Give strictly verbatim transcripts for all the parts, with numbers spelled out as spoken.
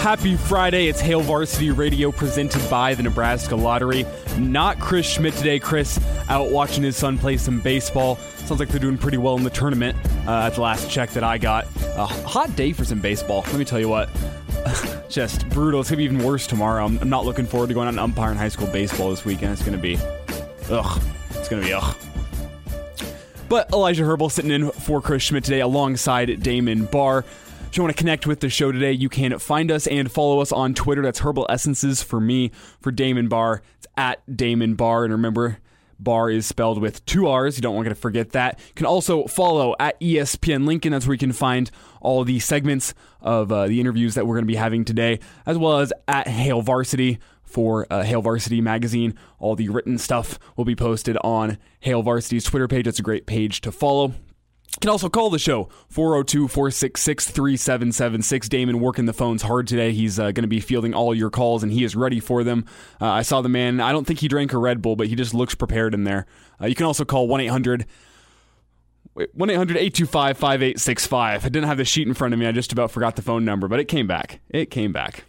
Happy Friday. It's Hail Varsity Radio presented by the Nebraska Lottery. Not Chris Schmidt today. Chris out watching his son play some baseball. Sounds like they're doing pretty well in the tournament uh, at the last check that I got. A hot day for some baseball. Let me tell you what. Just brutal. It's going to be even worse tomorrow. I'm, I'm not looking forward to going out and umpiring high school baseball this weekend. It's going to be ugh. It's going to be ugh. But Elijah Herbel sitting in for Chris Schmidt today alongside Damon Barr. If you want to connect with the show today, you can find us and follow us on Twitter. That's Herbal Essences for me. For Damon Barr, it's at Damon Barr. And remember, Barr is spelled with two R's. You don't want to forget that. You can also follow at E S P N Lincoln. That's where you can find all the segments of uh, the interviews that we're going to be having today, as well as at Hail Varsity for uh, Hail Varsity Magazine. All the written stuff will be posted on Hail Varsity's Twitter page. It's a great page to follow. You can also call the show, four oh two, four six six, three seven seven six. Damon working the phones hard today. He's uh, going to be fielding all your calls, and he is ready for them. Uh, I saw the man. I don't think he drank a Red Bull, but he just looks prepared in there. Uh, you can also call one eight hundred, eight two five, five eight six five. I didn't have the sheet in front of me. I just about forgot the phone number, but it came back. It came back.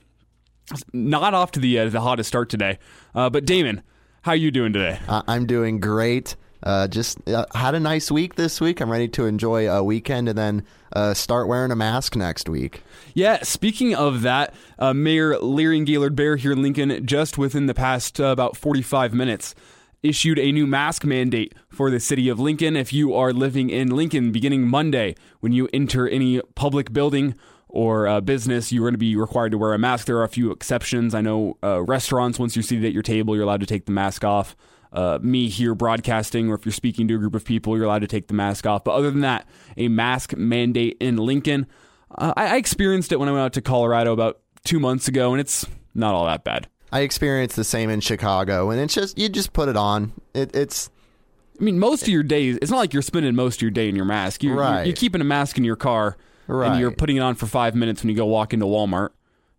Not off to the uh, the hottest start today. Uh, but, Damon, how are you doing today? Uh, I'm doing great. Uh, just uh, had a nice week this week. I'm ready to enjoy a weekend and then uh, start wearing a mask next week. Yeah, speaking of that, uh, Mayor Leirion Gaylor Baird here in Lincoln just within the past uh, about forty-five minutes issued a new mask mandate for the city of Lincoln. If you are living in Lincoln beginning Monday, when you enter any public building or uh, business, you're going to be required to wear a mask. There are a few exceptions. I know uh, restaurants, once you're seated at your table, you're allowed to take the mask off. Uh, me here broadcasting, or if you're speaking to a group of people, you're allowed to take the mask off. But other than that, a mask mandate in Lincoln. Uh, I, I experienced it when I went out to Colorado about two months ago, and it's not all that bad. I experienced the same in Chicago, and it's just, you just put it on. It, it's, I mean, most of your days, it's not like you're spending most of your day in your mask. You're, right. you're, you're keeping a mask in your car, right. And you're putting it on for five minutes when you go walk into Walmart,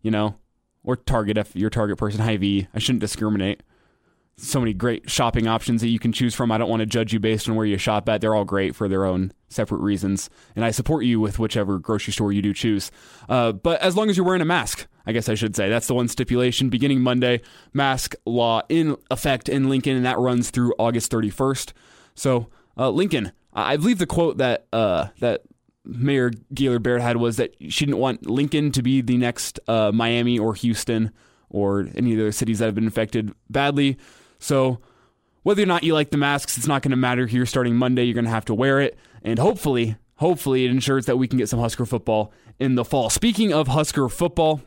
you know, or Target if you're a Target person, Hy-Vee. I shouldn't discriminate. So many great shopping options that you can choose from. I don't want to judge you based on where you shop at. They're all great for their own separate reasons. And I support you with whichever grocery store you do choose. Uh, but as long as you're wearing a mask, I guess I should say. That's the one stipulation. Beginning Monday, mask law in effect in Lincoln, and that runs through August thirty-first. So, uh, Lincoln, I believe the quote that uh, that Mayor Gaylor Baird had was that she didn't want Lincoln to be the next uh, Miami or Houston or any of the other cities that have been infected badly. So whether or not you like the masks, it's not going to matter here. Starting Monday, you're going to have to wear it. And hopefully, hopefully it ensures that we can get some Husker football in the fall. Speaking of Husker football,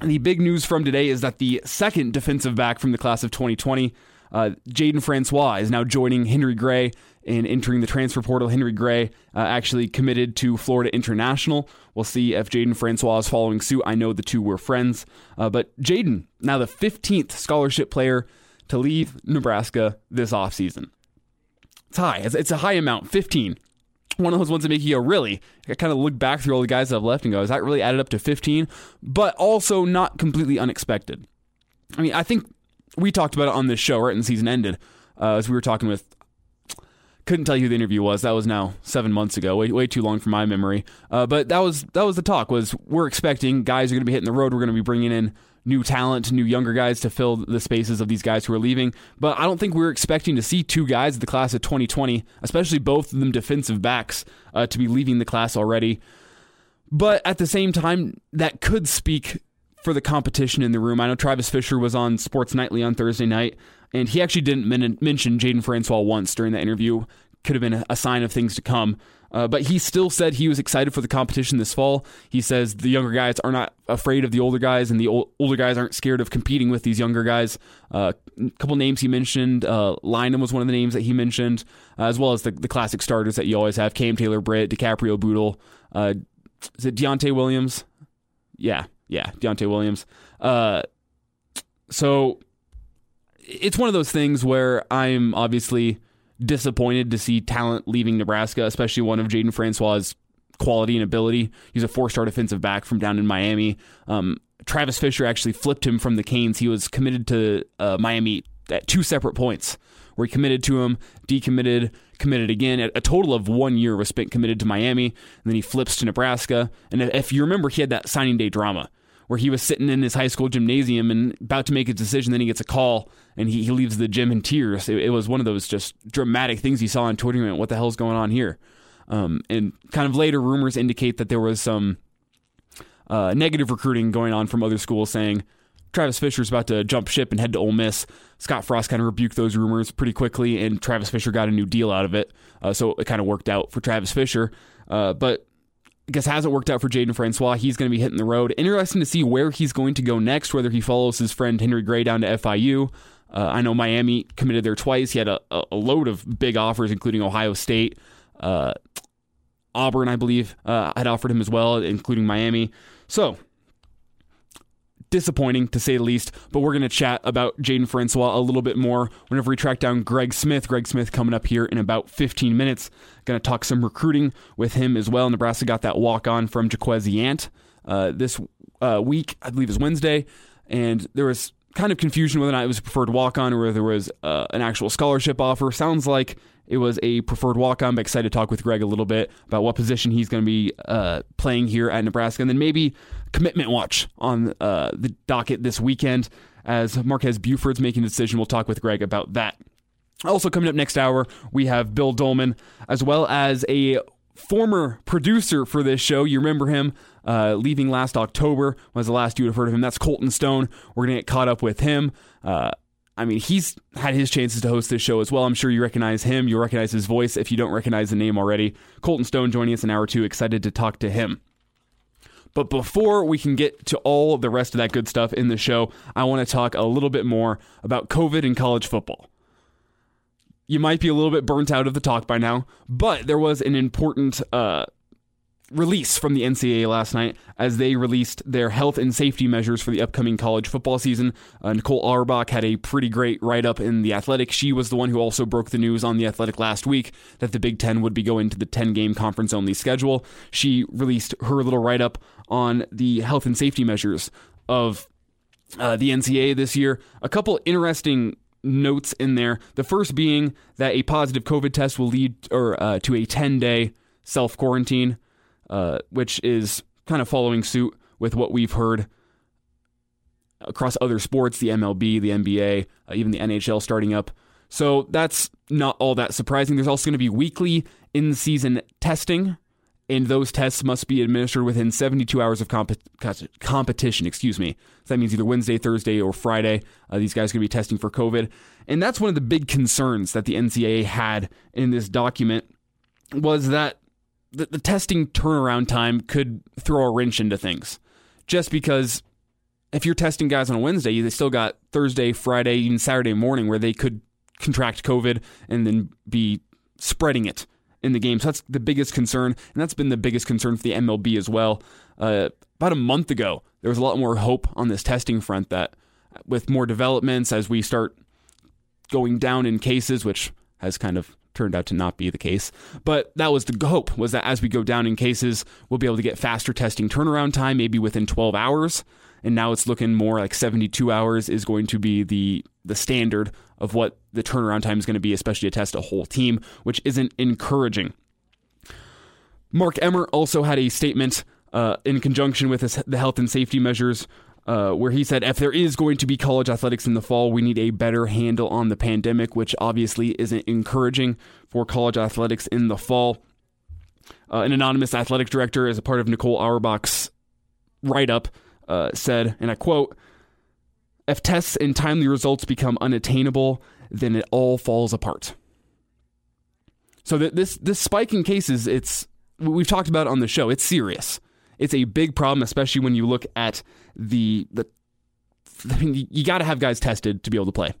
the big news from today is that the second defensive back from the class of twenty twenty, uh, Jaiden Francois, is now joining Henry Gray and entering the transfer portal. Henry Gray uh, actually committed to Florida International. We'll see if Jaiden Francois is following suit. I know the two were friends. Uh, but Jaiden, now the fifteenth scholarship player to leave Nebraska this offseason. It's high. It's, it's a high amount, fifteen. One of those ones that make you go, really? I kind of look back through all the guys that I've left and go, is that really added up to fifteen? But also not completely unexpected. I mean, I think we talked about it on this show right when the season ended. Uh, as we were talking with, couldn't tell you who the interview was. That was now seven months ago. Way, way too long for my memory. Uh, but that was that was the talk, was we're expecting guys are going to be hitting the road. We're going to be bringing in new talent, new younger guys to fill the spaces of these guys who are leaving. But I don't think we were expecting to see two guys in the class of twenty twenty, especially both of them defensive backs, uh, to be leaving the class already. But at the same time, that could speak for the competition in the room. I know Travis Fisher was on Sports Nightly on Thursday night, And he actually didn't men- mention Jaiden Francois once during that interview. Could have been a sign of things to come. Uh, but he still said he was excited for the competition this fall. He says the younger guys are not afraid of the older guys, and the ol- older guys aren't scared of competing with these younger guys. Uh, a couple names he mentioned. Uh, Lynham was one of the names that he mentioned, uh, as well as the, the classic starters that you always have. Cam Taylor Britt, Dicaprio Bootle. Uh, is it Deontay Williams? Yeah, yeah, Deontay Williams. Uh, so it's one of those things where I'm obviously disappointed to see talent leaving Nebraska, especially one of Jaiden Francois's quality and ability. He's a four-star defensive back from down in Miami. Um, Travis Fisher actually flipped him from the Canes. He was committed to uh, Miami at two separate points, where he committed to him, decommitted, committed again. A total of one year was spent committed to Miami, and then he flips to Nebraska. And if you remember, he had that signing day drama where he was sitting in his high school gymnasium and about to make his decision, then he gets a call, and he, he leaves the gym in tears. It, it was one of those just dramatic things he saw on Twitter. He went, what the hell's going on here? Um, and kind of later, rumors indicate that there was some uh, negative recruiting going on from other schools saying, Travis Fisher's about to jump ship and head to Ole Miss. Scott Frost kind of rebuked those rumors pretty quickly, and Travis Fisher got a new deal out of it. Uh, so it kind of worked out for Travis Fisher. Uh, but I guess hasn't worked out for Jaiden Francois. He's going to be hitting the road. Interesting to see where he's going to go next, whether he follows his friend Henry Gray down to F I U. Uh, I know Miami committed there twice. He had a, a load of big offers, including Ohio State. Uh, Auburn, I believe, uh, had offered him as well, including Miami. So, disappointing to say the least, but we're going to chat about Jaiden Francois a little bit more whenever we track down Greg Smith. Greg Smith coming up here in about fifteen minutes. Going to talk some recruiting with him as well. Nebraska got that walk-on from Jaquez Yant uh, this uh, week, I believe is Wednesday, and there was kind of confusion whether or not it was a preferred walk-on or whether there was uh, an actual scholarship offer. Sounds like it was a preferred walk-on, but excited to talk with Greg a little bit about what position he's going to be uh, playing here at Nebraska, and then maybe commitment watch on uh, the docket this weekend as Marques Buford's making a decision. We'll talk with Greg about that. Also coming up next hour, we have Bill Dolman, as well as a former producer for this show. You remember him uh, leaving last October was the last you would have heard of him. That's Colton Stone. We're going to get caught up with him. Uh, I mean, he's had his chances to host this show as well. I'm sure you recognize him. You'll recognize his voice if you don't recognize the name already. Colton Stone joining us in hour two. Excited to talk to him. But before we can get to all of the rest of that good stuff in the show, I want to talk a little bit more about COVID and college football. You might be a little bit burnt out of the talk by now, but there was an important uh, release from the N C double A last night as they released their health and safety measures for the upcoming college football season. Uh, Nicole Auerbach had a pretty great write-up in The Athletic. She was the one who also broke the news on The Athletic last week that the Big Ten would be going to the ten-game conference-only schedule. She released her little write-up on the health and safety measures of uh, the N C double A this year. A couple interesting notes in there. The first being that a positive COVID test will lead or uh, to a ten-day self-quarantine, uh, which is kind of following suit with what we've heard across other sports, the M L B, the N B A, uh, even the N H L starting up. So that's not all that surprising. There's also going to be weekly in-season testing, and those tests must be administered within seventy-two hours of comp- competition, excuse me. So that means either Wednesday, Thursday, or Friday. Uh, these guys are going to be testing for COVID. And that's one of the big concerns that the N C double A had in this document, was that the, the testing turnaround time could throw a wrench into things. Just because if you're testing guys on a Wednesday, they still got Thursday, Friday, even Saturday morning where they could contract COVID and then be spreading it in the game. So that's the biggest concern, and that's been the biggest concern for the M L B as well. Uh, about a month ago, there was a lot more hope on this testing front that with more developments as we start going down in cases, which has kind of turned out to not be the case, but that was the hope, was that as we go down in cases, we'll be able to get faster testing turnaround time, maybe within twelve hours, and now it's looking more like seventy-two hours is going to be the the standard of what the turnaround time is going to be, especially to test a whole team, which isn't encouraging. Mark Emmert also had a statement uh, in conjunction with his, the health and safety measures uh, where he said, if there is going to be college athletics in the fall, we need a better handle on the pandemic, which obviously isn't encouraging for college athletics in the fall. Uh, an anonymous athletic director, as a part of Nicole Auerbach's write-up, uh, said, and I quote, If tests and timely results become unattainable, then it all falls apart. So this this spike in cases, it's we've talked about it on the show. It's serious. It's a big problem, especially when you look at the the. I mean, you got to have guys tested to be able to play.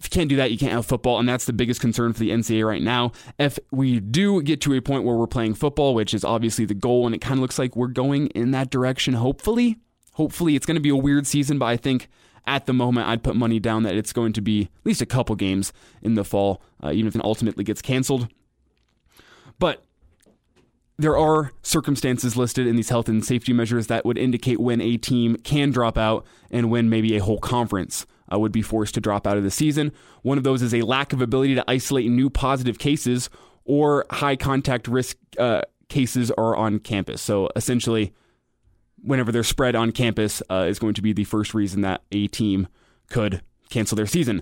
If you can't do that, you can't have football, and that's the biggest concern for the N C double A right now. If we do get to a point where we're playing football, which is obviously the goal, and it kind of looks like we're going in that direction, hopefully. Hopefully, it's going to be a weird season, but I think at the moment, I'd put money down that it's going to be at least a couple games in the fall, uh, even if it ultimately gets canceled. But there are circumstances listed in these health and safety measures that would indicate when a team can drop out and when maybe a whole conference uh, would be forced to drop out of the season. One of those is a lack of ability to isolate new positive cases, or high contact risk uh, cases are on campus. So essentially, whenever they're spread on campus uh, is going to be the first reason that a team could cancel their season.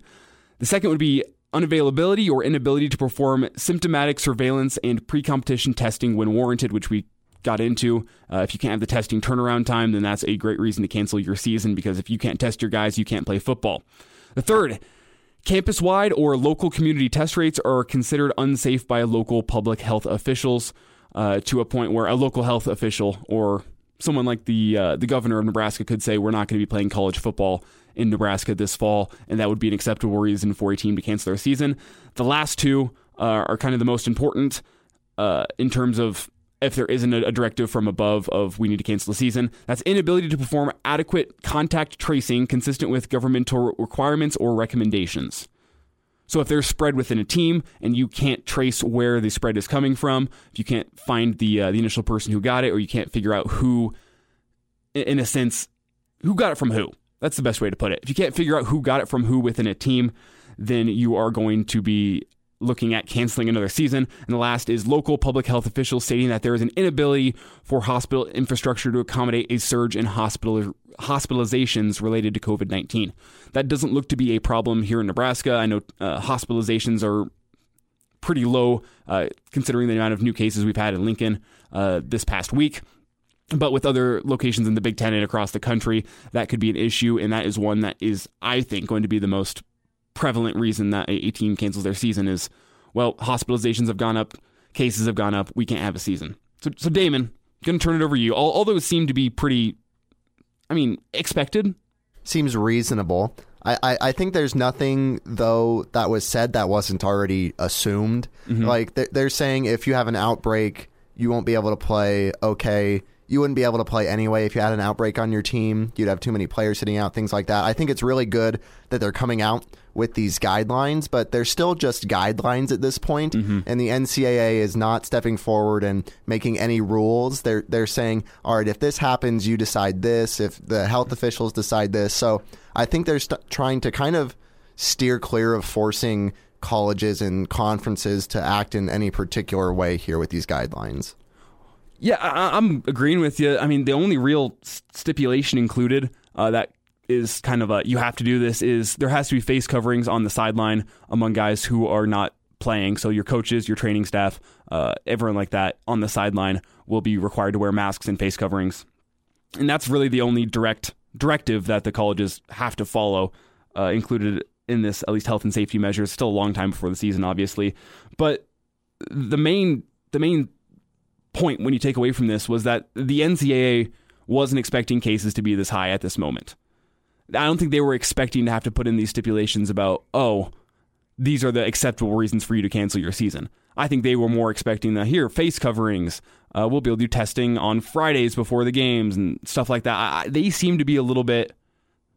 The second would be unavailability or inability to perform symptomatic surveillance and pre-competition testing when warranted, which we got into. Uh, if you can't have the testing turnaround time, then that's a great reason to cancel your season, because if you can't test your guys, you can't play football. The third, campus-wide or local community test rates are considered unsafe by local public health officials uh, to a point where a local health official or someone like the uh, the governor of Nebraska could say, we're not going to be playing college football in Nebraska this fall, and that would be an acceptable reason for a team to cancel their season. The last two uh, are kind of the most important uh, in terms of if there isn't a directive from above of we need to cancel the season. That's inability to perform adequate contact tracing consistent with governmental requirements or recommendations. So if there's spread within a team and you can't trace where the spread is coming from, if you can't find the uh, the initial person who got it, or you can't figure out who, in a sense, who got it from who. That's the best way to put it. If you can't figure out who got it from who within a team, then you are going to be looking at canceling another season. And the last is local public health officials stating that there is an inability for hospital infrastructure to accommodate a surge in hospital hospitalizations related to COVID nineteen. That doesn't look to be a problem here in Nebraska. I know uh, hospitalizations are pretty low uh, considering the amount of new cases we've had in Lincoln uh, this past week. But with other locations in the Big Ten and across the country, that could be an issue. And that is one that is, I think, going to be the most prevalent reason that a team cancels their season is, well, hospitalizations have gone up, cases have gone up, we can't have a season. So, so Damon, going to turn it over to you. All, all those seem to be pretty, I mean, expected. Seems reasonable. I, I, I think there's nothing, though, that was said that wasn't already assumed. Mm-hmm. Like, they're, they're saying if you have an outbreak, you won't be able to play, okay. You wouldn't be able to play anyway. If you had an outbreak on your team, you'd have too many players sitting out, things like that. I think it's really good that they're coming out with these guidelines, but they're still just guidelines at this point, mm-hmm. and the N C double A is not stepping forward and making any rules. They're they're saying, all right, if this happens, you decide this. If the health officials decide this. So I think they're st- trying to kind of steer clear of forcing colleges and conferences to act in any particular way here with these guidelines. Yeah, I, I'm agreeing with you. I mean, the only real stipulation included uh, that is kind of a you have to do this is there has to be face coverings on the sideline among guys who are not playing. So your coaches, your training staff, uh, everyone like that on the sideline will be required to wear masks and face coverings. And that's really the only direct directive that the colleges have to follow uh, included in this, at least health and safety measures. Still a long time before the season, obviously. But the main the main point when you take away from this was that the N C double A wasn't expecting cases to be this high at this moment. I don't think they were expecting to have to put in these stipulations about, oh, these are the acceptable reasons for you to cancel your season. I think they were more expecting that here, face coverings, uh, we'll be able to do testing on Fridays before the games and stuff like that. I, they seem to be a little bit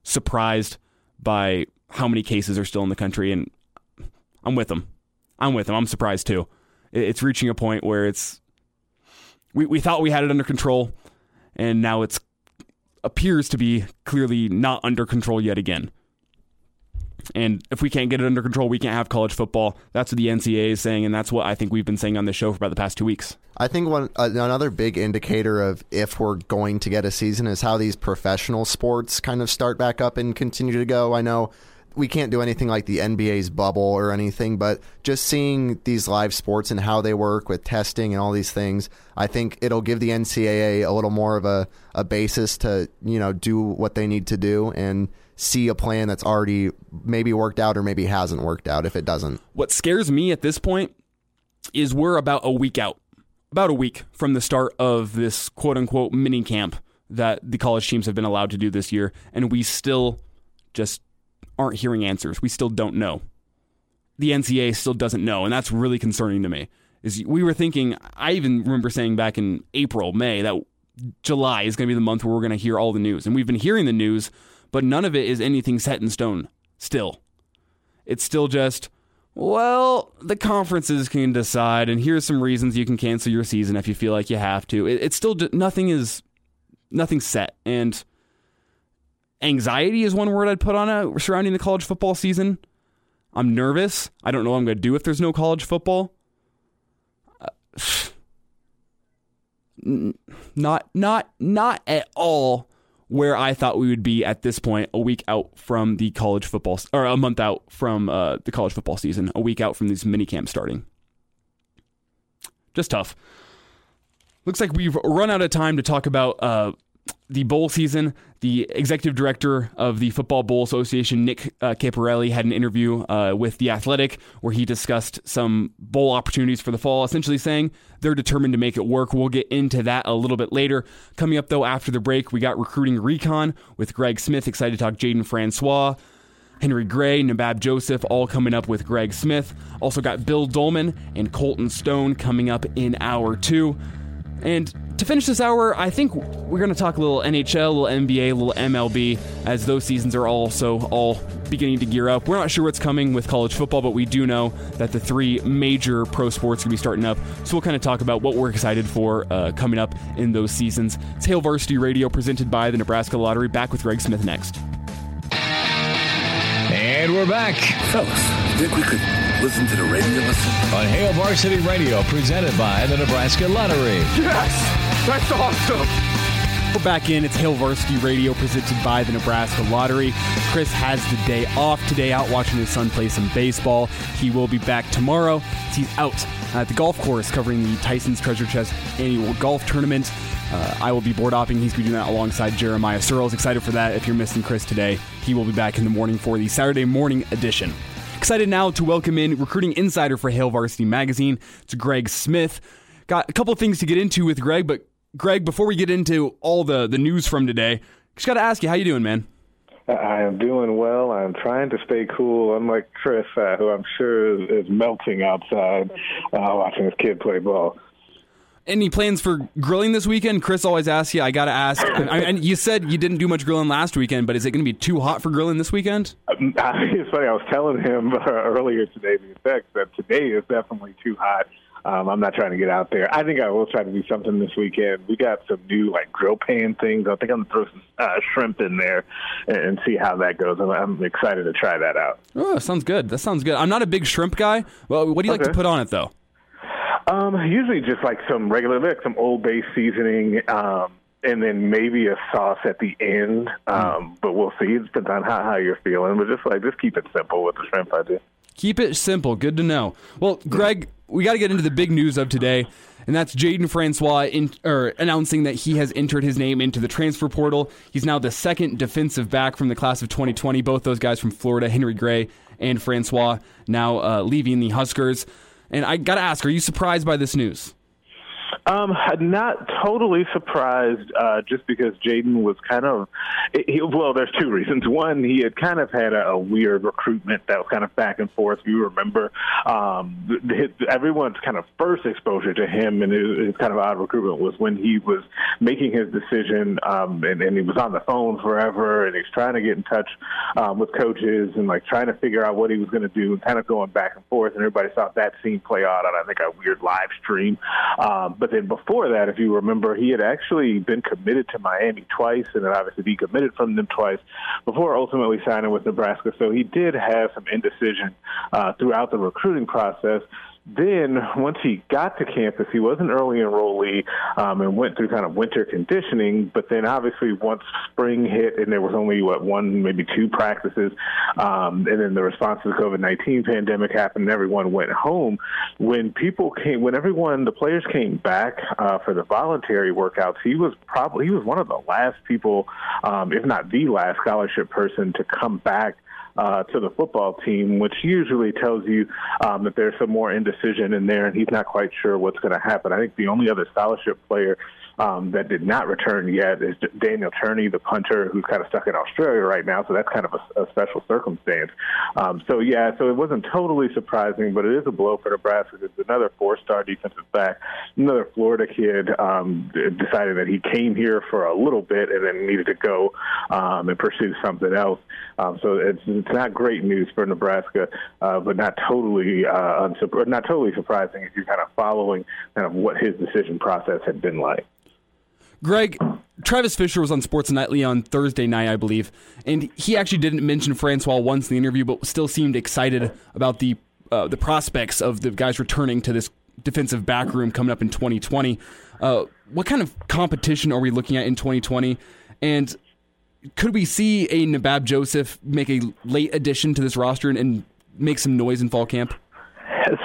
surprised by how many cases are still in the country, and I'm with them. I'm with them. I'm surprised too. It's reaching a point where it's We we thought we had it under control, and now it's appears to be clearly not under control yet again. And if we can't get it under control, we can't have college football. That's what the N C double A is saying, and that's what I think we've been saying on this show for about the past two weeks. I think one another big indicator of if we're going to get a season is how these professional sports kind of start back up and continue to go. I know we can't do anything like the N B A's bubble or anything, but just seeing these live sports and how they work with testing and all these things, I think it'll give the N C double A a little more of a, a basis to, you know, do what they need to do and see a plan that's already maybe worked out or maybe hasn't worked out if it doesn't. What scares me at this point is we're about a week out, about a week from the start of this quote-unquote mini camp that the college teams have been allowed to do this year, and we still just aren't hearing answers. We still don't know. The N C A A still doesn't know, and that's really concerning to me. Is we were thinking, I even remember saying back in April, May, that July is going to be the month where we're going to hear all the news. And we've been hearing the news, but none of it is anything set in stone still. It's still just, well, the conferences can decide, and here's some reasons you can cancel your season if you feel like you have to. It, it's still, nothing is, nothing's set. And anxiety is one word I'd put on it surrounding the college football season. I'm nervous. I don't know what I'm going to do if there's no college football. Not, not, not at all where I thought we would be at this point, a week out from the college football, or a month out from uh, the college football season, a week out from these mini camps starting. Just tough. Looks like we've run out of time to talk about uh, the bowl season. The executive director of the Football Bowl Association, Nick uh, Carparelli, had an interview uh, with The Athletic where he discussed some bowl opportunities for the fall, essentially saying they're determined to make it work. We'll get into that a little bit later. Coming up, though, after the break, we got Recruiting Recon with Greg Smith. Excited to talk Jaiden Francois, Henry Gray, Nadab Joseph, all coming up with Greg Smith. Also got Bill Dolman and Colton Stone coming up in hour two. And to finish this hour, I think we're going to talk a little N H L, a little N B A, a little M L B, as those seasons are also all beginning to gear up. We're not sure what's coming with college football, but we do know that the three major pro sports are going to be starting up. So we'll kind of talk about what we're excited for uh, coming up in those seasons. It's Hail Varsity Radio, presented by the Nebraska Lottery. Back with Greg Smith next. And we're back. Fellas, I think we could listen to the radio listen. On Hail Varsity Radio, presented by the Nebraska Lottery. Yes! That's awesome. We're back in. It's Hail Varsity Radio, presented by the Nebraska Lottery. Chris has the day off today, out watching his son play some baseball. He will be back tomorrow. He's out at the golf course covering the Tyson's Treasure Chest annual golf tournament. Uh, I will be board hopping. He's going to be doing that alongside Jeremiah Searles. Excited for that. If you're missing Chris today, he will be back in the morning for the Saturday morning edition. Excited now to welcome in recruiting insider for Hail Varsity Magazine. It's Greg Smith. Got a couple of things to get into with Greg, but Greg, before we get into all the, the news from today, just got to ask you, how you doing, man? I am doing well. I'm trying to stay cool, unlike Chris, uh, who I'm sure is, is melting outside uh, watching his kid play ball. Any plans for grilling this weekend? Chris always asks you. I got to ask. I mean, you said you didn't do much grilling last weekend, but is it going to be too hot for grilling this weekend? Um, I, it's funny. I was telling him uh, earlier today, the effects, that today is definitely too hot. Um, I'm not trying to get out there. I think I will try to do something this weekend. We got some new like grill pan things. I think I'm going to throw some uh, shrimp in there and, and see how that goes. I'm, I'm excited to try that out. Oh, sounds good. That sounds good. I'm not a big shrimp guy. Well, what do you okay. like to put on it, though? Um, usually just like some regular, like some Old Bay seasoning, um, and then maybe a sauce at the end. Um, mm. But we'll see. It depends on how, how you're feeling. But just like just keep it simple with the shrimp idea. Keep it simple. Good to know. Well, Greg, we got to get into the big news of today, and that's Jaiden Francois in, er, announcing that he has entered his name into the transfer portal. He's now the second defensive back from the class of twenty twenty. Both those guys from Florida, Henry Gray and Francois, now uh, leaving the Huskers. And I got to ask, are you surprised by this news? Um, not totally surprised, uh, just because Jaiden was kind of, he, well, there's two reasons. One, he had kind of had a, a weird recruitment that was kind of back and forth. You remember, um, his, everyone's kind of first exposure to him and his, his kind of odd recruitment was when he was making his decision, um, and, and he was on the phone forever, and he's trying to get in touch um, with coaches and like trying to figure out what he was going to do, and kind of going back and forth. And everybody saw that scene play out on, I think, a weird live stream. Um, But then before that, if you remember, he had actually been committed to Miami twice and then obviously decommitted from them twice before ultimately signing with Nebraska. So he did have some indecision uh, throughout the recruiting process. Then once he got to campus, he was an early enrollee um, and went through kind of winter conditioning. But then obviously once spring hit and there was only, what, one, maybe two practices, um, and then the response to the COVID nineteen pandemic happened and everyone went home. When people came, when everyone, the players came back uh, for the voluntary workouts, he was probably, he was one of the last people, um, if not the last scholarship person to come back Uh, to the football team, which usually tells you um, that there's some more indecision in there, and he's not quite sure what's going to happen. I think the only other scholarship player um, that did not return yet is Daniel Turney, the punter, who's kind of stuck in Australia right now, so that's kind of a, a special circumstance. Um, so, yeah, so it wasn't totally surprising, but it is a blow for Nebraska. It's another four-star defensive back, another Florida kid um, decided that he came here for a little bit and then needed to go um, and pursue something else. Um, so it's It's not great news for Nebraska, uh, but not totally uh, unsup- not totally surprising if you're kind of following kind of what his decision process had been like. Greg, Travis Fisher was on Sports Nightly on Thursday night, I believe, and he actually didn't mention Francois once in the interview, but still seemed excited about the uh, the prospects of the guys returning to this defensive back room coming up in twenty twenty. Uh, what kind of competition are we looking at in twenty twenty? And could we see a Nadab Joseph make a late addition to this roster and, and make some noise in fall camp?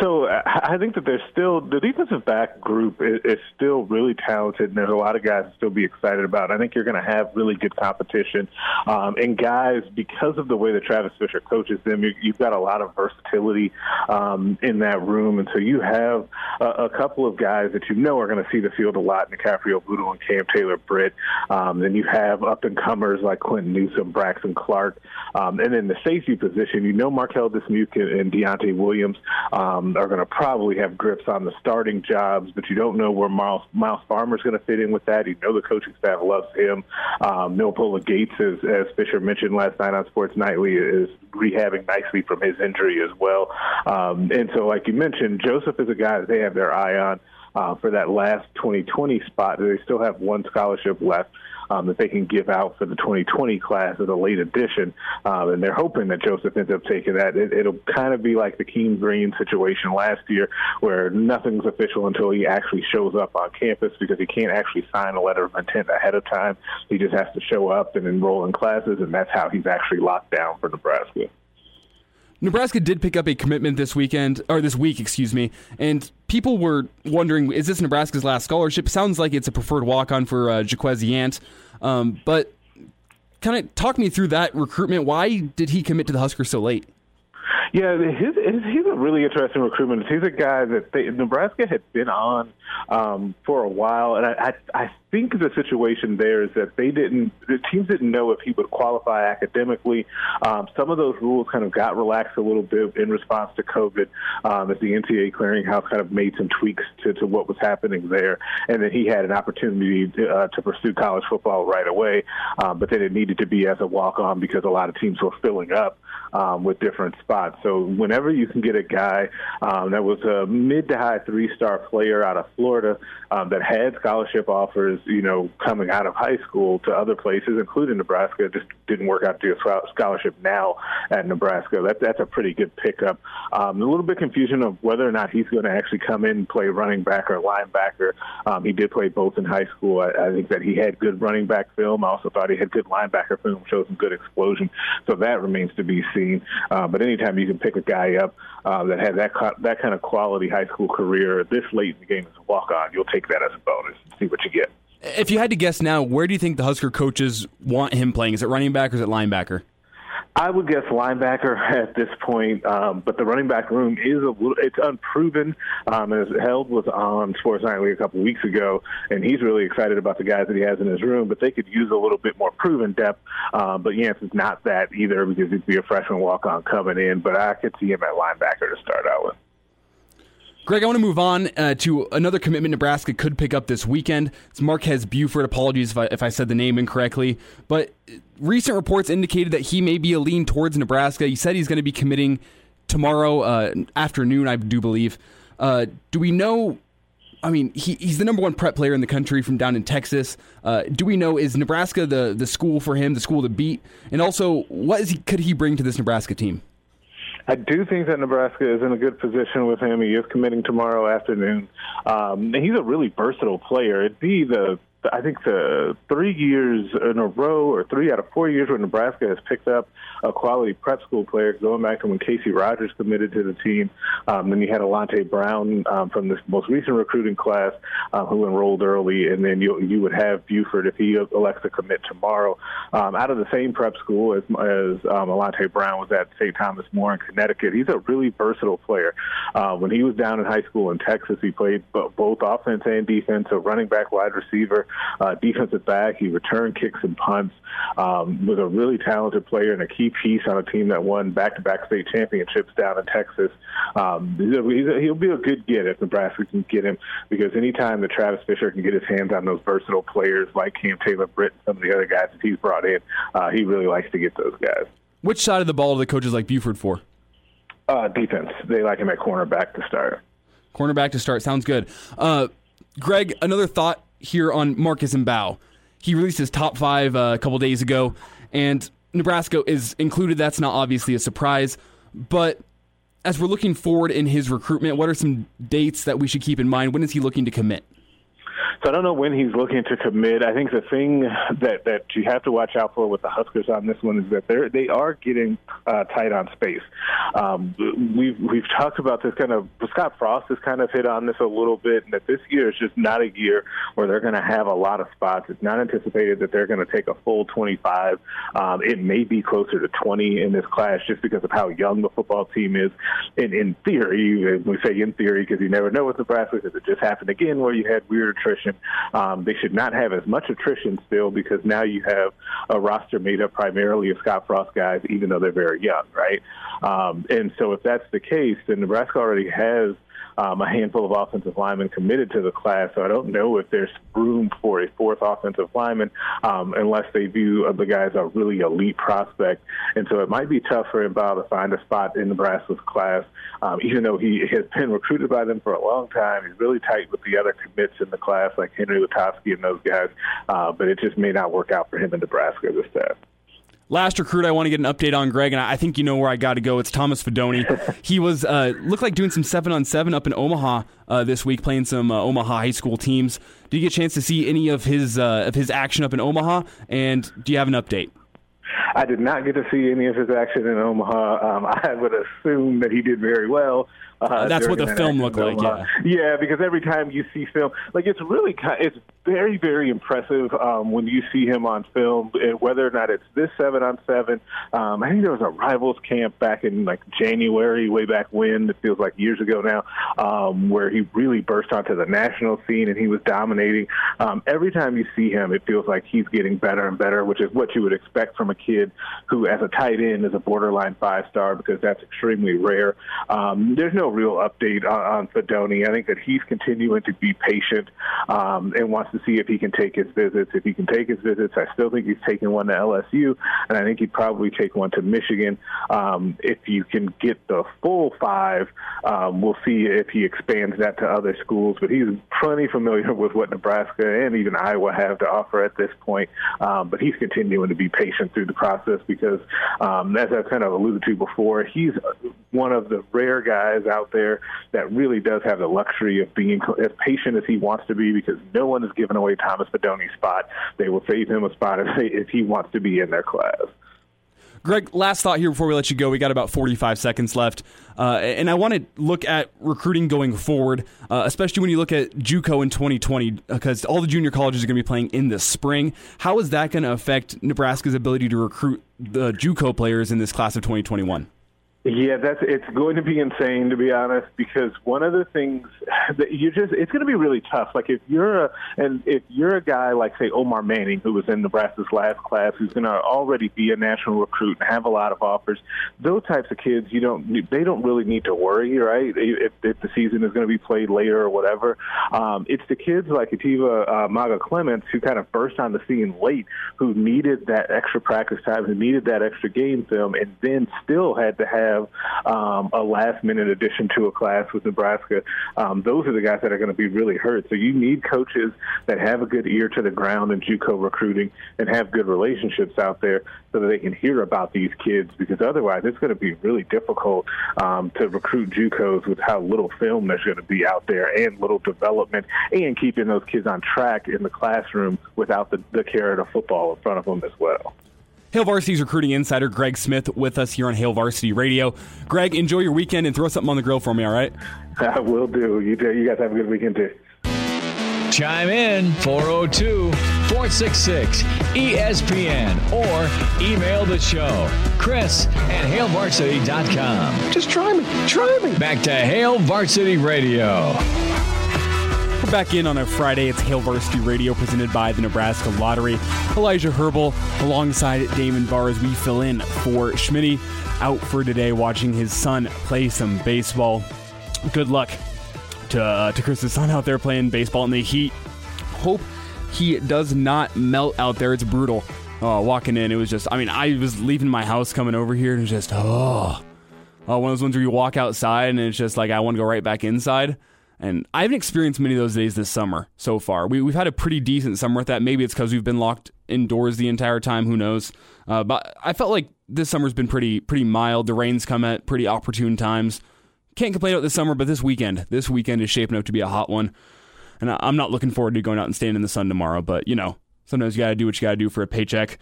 So I think that there's still the defensive back group is, is still really talented, and there's a lot of guys to still be excited about. I think you're going to have really good competition, um, and guys, because of the way that Travis Fisher coaches them, you, you've got a lot of versatility um, in that room, and so you have a, a couple of guys that you know are going to see the field a lot: Dicaprio Bootle and Cam Taylor Britt. Um, then you have up and comers like Clinton Newsom, Braxton Clark, um, and in the safety position, you know Marques Buford and, and Deontay Williams. Um, are going to probably have grips on the starting jobs, but you don't know where Miles, Miles Farmer is going to fit in with that. You know the coaching staff loves him. Um, Noah Gates, is, as Fisher mentioned last night on Sports Nightly, is rehabbing nicely from his injury as well. Um, and so, like you mentioned, Joseph is a guy that they have their eye on uh, for that last twenty twenty spot. They still have one scholarship left Um, that they can give out for the twenty twenty class as a late addition, um, and they're hoping that Joseph ends up taking that. It, it'll kind of be like the Keem Green situation last year, where nothing's official until he actually shows up on campus, because he can't actually sign a letter of intent ahead of time. He just has to show up and enroll in classes, and that's how he's actually locked down for Nebraska. Nebraska did pick up a commitment this weekend, or this week, excuse me, and people were wondering, is this Nebraska's last scholarship? Sounds like it's a preferred walk-on for uh, Jaquez Yant, um, but kind of talk me through that recruitment. Why did he commit to the Huskers so late? Yeah, his, his, he's a really interesting recruitment. He's a guy that they, Nebraska had been on um, for a while, and I, I, I think the situation there is that they didn't, the teams didn't know if he would qualify academically. Um, some of those rules kind of got relaxed a little bit in response to COVID, um, as the N C double A clearinghouse kind of made some tweaks to, to what was happening there, and then he had an opportunity to, uh, to pursue college football right away, um, but then it needed to be as a walk-on because a lot of teams were filling up um, with different spots. So whenever you can get a guy um, that was a mid to high three-star player out of Florida um, that had scholarship offers, you know, coming out of high school to other places, including Nebraska, it just didn't work out to do a scholarship now at Nebraska. That, that's a pretty good pickup. Um, a little bit confusion of whether or not he's going to actually come in and play running back or linebacker. Um, he did play both in high school. I, I think that he had good running back film. I also thought he had good linebacker film, showed some good explosion. So that remains to be seen. Uh, but anytime you can pick a guy up uh, that had that co- that kind of quality high school career this late in the game as a walk-on, you'll take that as a bonus and see what you get. If you had to guess now, where do you think the Husker coaches want him playing? Is it running back or is it linebacker? I would guess linebacker at this point, um, but the running back room is a little, it's unproven. Um, as Held was on Sports Nightly a couple weeks ago, and he's really excited about the guys that he has in his room, but they could use a little bit more proven depth. Um, but Yance is not that either, because he'd be a freshman walk-on coming in, but I could see him at linebacker to start out with. Greg, I want to move on uh, to another commitment Nebraska could pick up this weekend. It's Marques Buford. Apologies if I, if I said the name incorrectly. But recent reports indicated that he may be a lean towards Nebraska. He said he's going to be committing tomorrow uh, afternoon, I do believe. Uh, do we know, I mean, he, he's the number one prep player in the country from down in Texas. Uh, do we know, is Nebraska the, the school for him, the school to beat? And also, what is he, could he bring to this Nebraska team? I do think that Nebraska is in a good position with him. He is committing tomorrow afternoon. Um, and he's a really versatile player. It'd be the I think the three years in a row or three out of four years where Nebraska has picked up a quality prep school player, going back to when Casey Rogers committed to the team. Um, then you had Alante Brown um, from this most recent recruiting class uh, who enrolled early, and then you, you would have Buford if he elects to commit tomorrow. Um, out of the same prep school as, as um, Alante Brown was at Saint Thomas More in Connecticut. He's a really versatile player. Uh, when he was down in high school in Texas, he played both offense and defense, so running back, wide receiver, Uh, defensive back. He returned kicks and punts. Um, was a really talented player and a key piece on a team that won back-to-back state championships down in Texus. Um, he's a, he's a, he'll be a good get if Nebraska can get him, because anytime that Travis Fisher can get his hands on those versatile players like Cam Taylor Britt and some of the other guys that he's brought in, uh, he really likes to get those guys. Which side of the ball do the coaches like Buford for? Uh, defense. They like him at cornerback to start. Cornerback to start. Sounds good. Uh, Greg, another thought here on Marcus Mbao. He released his top five uh, a couple days ago, and Nebraska is included. That's not obviously a surprise, but as we're looking forward in his recruitment, what are some dates that we should keep in mind? When is he looking to commit? So I don't know when he's looking to commit. I think the thing that, that you have to watch out for with the Huskers on this one is that they're, they are getting uh, tight on space. Um, we've we've talked about this kind of – Scott Frost has kind of hit on this a little bit, and that this year is just not a year where they're going to have a lot of spots. It's not anticipated that they're going to take a full twenty-five. Um, it may be closer to twenty in this class just because of how young the football team is. And in theory – we say in theory because you never know with Nebraska, because it just happened again where you had weird attrition. Um, they should not have as much attrition still, because now you have a roster made up primarily of Scott Frost guys, even though they're very young, right? Um, and so if that's the case, then Nebraska already has Um, a handful of offensive linemen committed to the class, so I don't know if there's room for a fourth offensive lineman um, unless they view the guy as a really elite prospect. And so it might be tough for Mbao to find a spot in Nebraska's class, um, even though he has been recruited by them for a long time. He's really tight with the other commits in the class, like Henry Lutowski and those guys, uh, but it just may not work out for him in Nebraska this time. Last recruit I want to get an update on, Greg, and I think you know where I got to go. It's Thomas Fidone. He was uh, looked like doing some seven on seven up in Omaha uh, this week, playing some uh, Omaha high school teams. Did you get a chance to see any of his uh, of his action up in Omaha, and do you have an update? I did not get to see any of his action in Omaha. Um, I would assume that he did very well. Uh, uh, that's what the film looked like, yeah. Yeah, because every time you see film, like it's really kind, it's very, very impressive um, when you see him on film, and whether or not it's this seven on seven. Um, I think there was a Rivals camp back in like January, way back when, it feels like years ago now, um, where he really burst onto the national scene and he was dominating. Um, every time you see him, it feels like he's getting better and better, which is what you would expect from a kid who, as a tight end, is a borderline five-star, because that's extremely rare. Um, there's no real update on, on Fidone. I think that he's continuing to be patient um, and wants to see if he can take his visits. If he can take his visits, I still think he's taking one to L S U, and I think he'd probably take one to Michigan. Um, if you can get the full five, um, we'll see if he expands that to other schools, but he's plenty familiar with what Nebraska and even Iowa have to offer at this point, um, but he's continuing to be patient through the process, because um, as I've kind of alluded to before, he's one of the rare guys out there that really does have the luxury of being as patient as he wants to be, because no one is giving away Thomas Fidone's spot. They will save him a spot if, if he wants to be in their class. Greg, last thought here before we let you go. We got about forty-five seconds left, uh, and I want to look at recruiting going forward, uh, especially when you look at JUCO in twenty twenty, because all the junior colleges are going to be playing in the spring. How is that going to affect Nebraska's ability to recruit the JUCO players in this class of twenty twenty-one? Yeah, that's it's going to be insane, to be honest, because one of the things that you just it's going to be really tough. Like if you're a and if you're a guy like, say, Omar Manning, who was in Nebraska's last class, who's going to already be a national recruit and have a lot of offers, those types of kids, you don't they don't really need to worry, right? If, if the season is going to be played later or whatever, um, it's the kids like Ativa uh, Maga Clements, who kind of burst on the scene late, who needed that extra practice time, who needed that extra game film, and then still had to have have um, a last-minute addition to a class with Nebraska, um, those are the guys that are going to be really hurt. So you need coaches that have a good ear to the ground in JUCO recruiting and have good relationships out there so that they can hear about these kids, because otherwise it's going to be really difficult um, to recruit JUCOs with how little film there's going to be out there and little development and keeping those kids on track in the classroom without the, the carrot of football in front of them as well. Hail Varsity's recruiting insider Greg Smith with us here on Hail Varsity Radio. Greg, enjoy your weekend and throw something on the grill for me, all right? I will do. You, do. You guys have a good weekend, too. Chime in four oh two, four six six, E S P N or email the show, Chris at hail varsity dot com. Just try me. Try me. Back to Hail Varsity Radio. We're back in on a Friday. It's Hail Varsity Radio presented by the Nebraska Lottery. Elijah Herbel alongside Damon Barr as we fill in for Schmitty, out for today watching his son play some baseball. Good luck to, uh, to Chris's son out there playing baseball in the heat. Hope he does not melt out there. It's brutal. Uh, walking in, it was just, I mean, I was leaving my house coming over here and it was just, oh. Uh, one of those ones where you walk outside and it's just like, I want to go right back inside. And I haven't experienced many of those days this summer so far. We, we've had a pretty decent summer with that. Maybe it's because we've been locked indoors the entire time. Who knows? Uh, but I felt like this summer's been pretty pretty mild. The rain's come at pretty opportune times. Can't complain about this summer, but this weekend. This weekend is shaping up to be a hot one. And I, I'm not looking forward to going out and staying in the sun tomorrow. But, you know, sometimes you got to do what you got to do for a paycheck.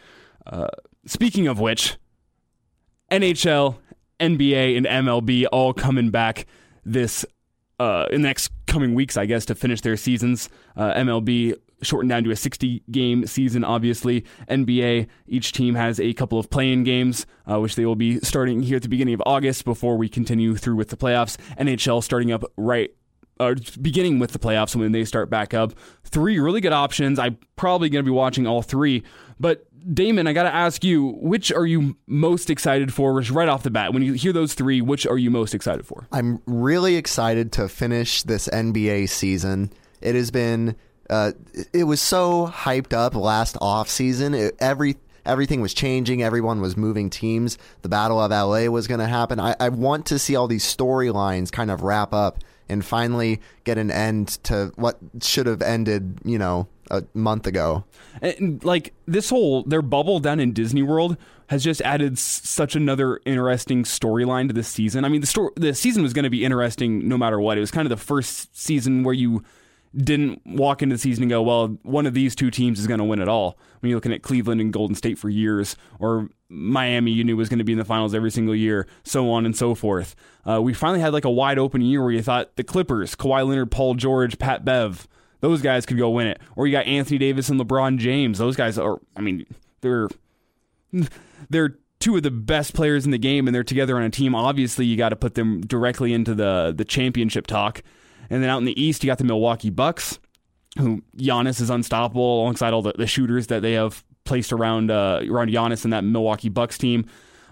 Uh, speaking of which, N H L, N B A, and M L B all coming back this Uh, in the next coming weeks, I guess, to finish their seasons. Uh, M L B shortened down to a sixty-game season, obviously. N B A, each team has a couple of play-in games, uh, which they will be starting here at the beginning of August before we continue through with the playoffs. N H L starting up right, uh, beginning with the playoffs when they start back up. Three really good options. I'm probably going to be watching all three. But, Damon, I got to ask you, which are you most excited for? Right off the bat, when you hear those three, which are you most excited for? I'm really excited to finish this N B A season. It has been, uh, it was so hyped up last offseason. It, every, everything was changing. Everyone was moving teams. The Battle of L A was going to happen. I, I want to see all these storylines kind of wrap up and finally get an end to what should have ended, you know, a month ago. And like this whole, their bubble down in Disney World has just added s- such another interesting storyline to this season. I mean, the sto- the season was going to be interesting no matter what. It was kind of the first season where you didn't walk into the season and go, well, one of these two teams is going to win it all. When you're looking at Cleveland and Golden State for years, or Miami you knew was going to be in the finals every single year, so on and so forth. Uh, we finally had like a wide open year where you thought the Clippers, Kawhi Leonard, Paul George, Pat Bev, those guys could go win it. Or you got Anthony Davis and LeBron James. Those guys are, I mean, they're they're two of the best players in the game and they're together on a team. Obviously, you got to put them directly into the the championship talk. And then out in the East, you got the Milwaukee Bucks, who Giannis is unstoppable alongside all the, the shooters that they have placed around uh, around Giannis and that Milwaukee Bucks team.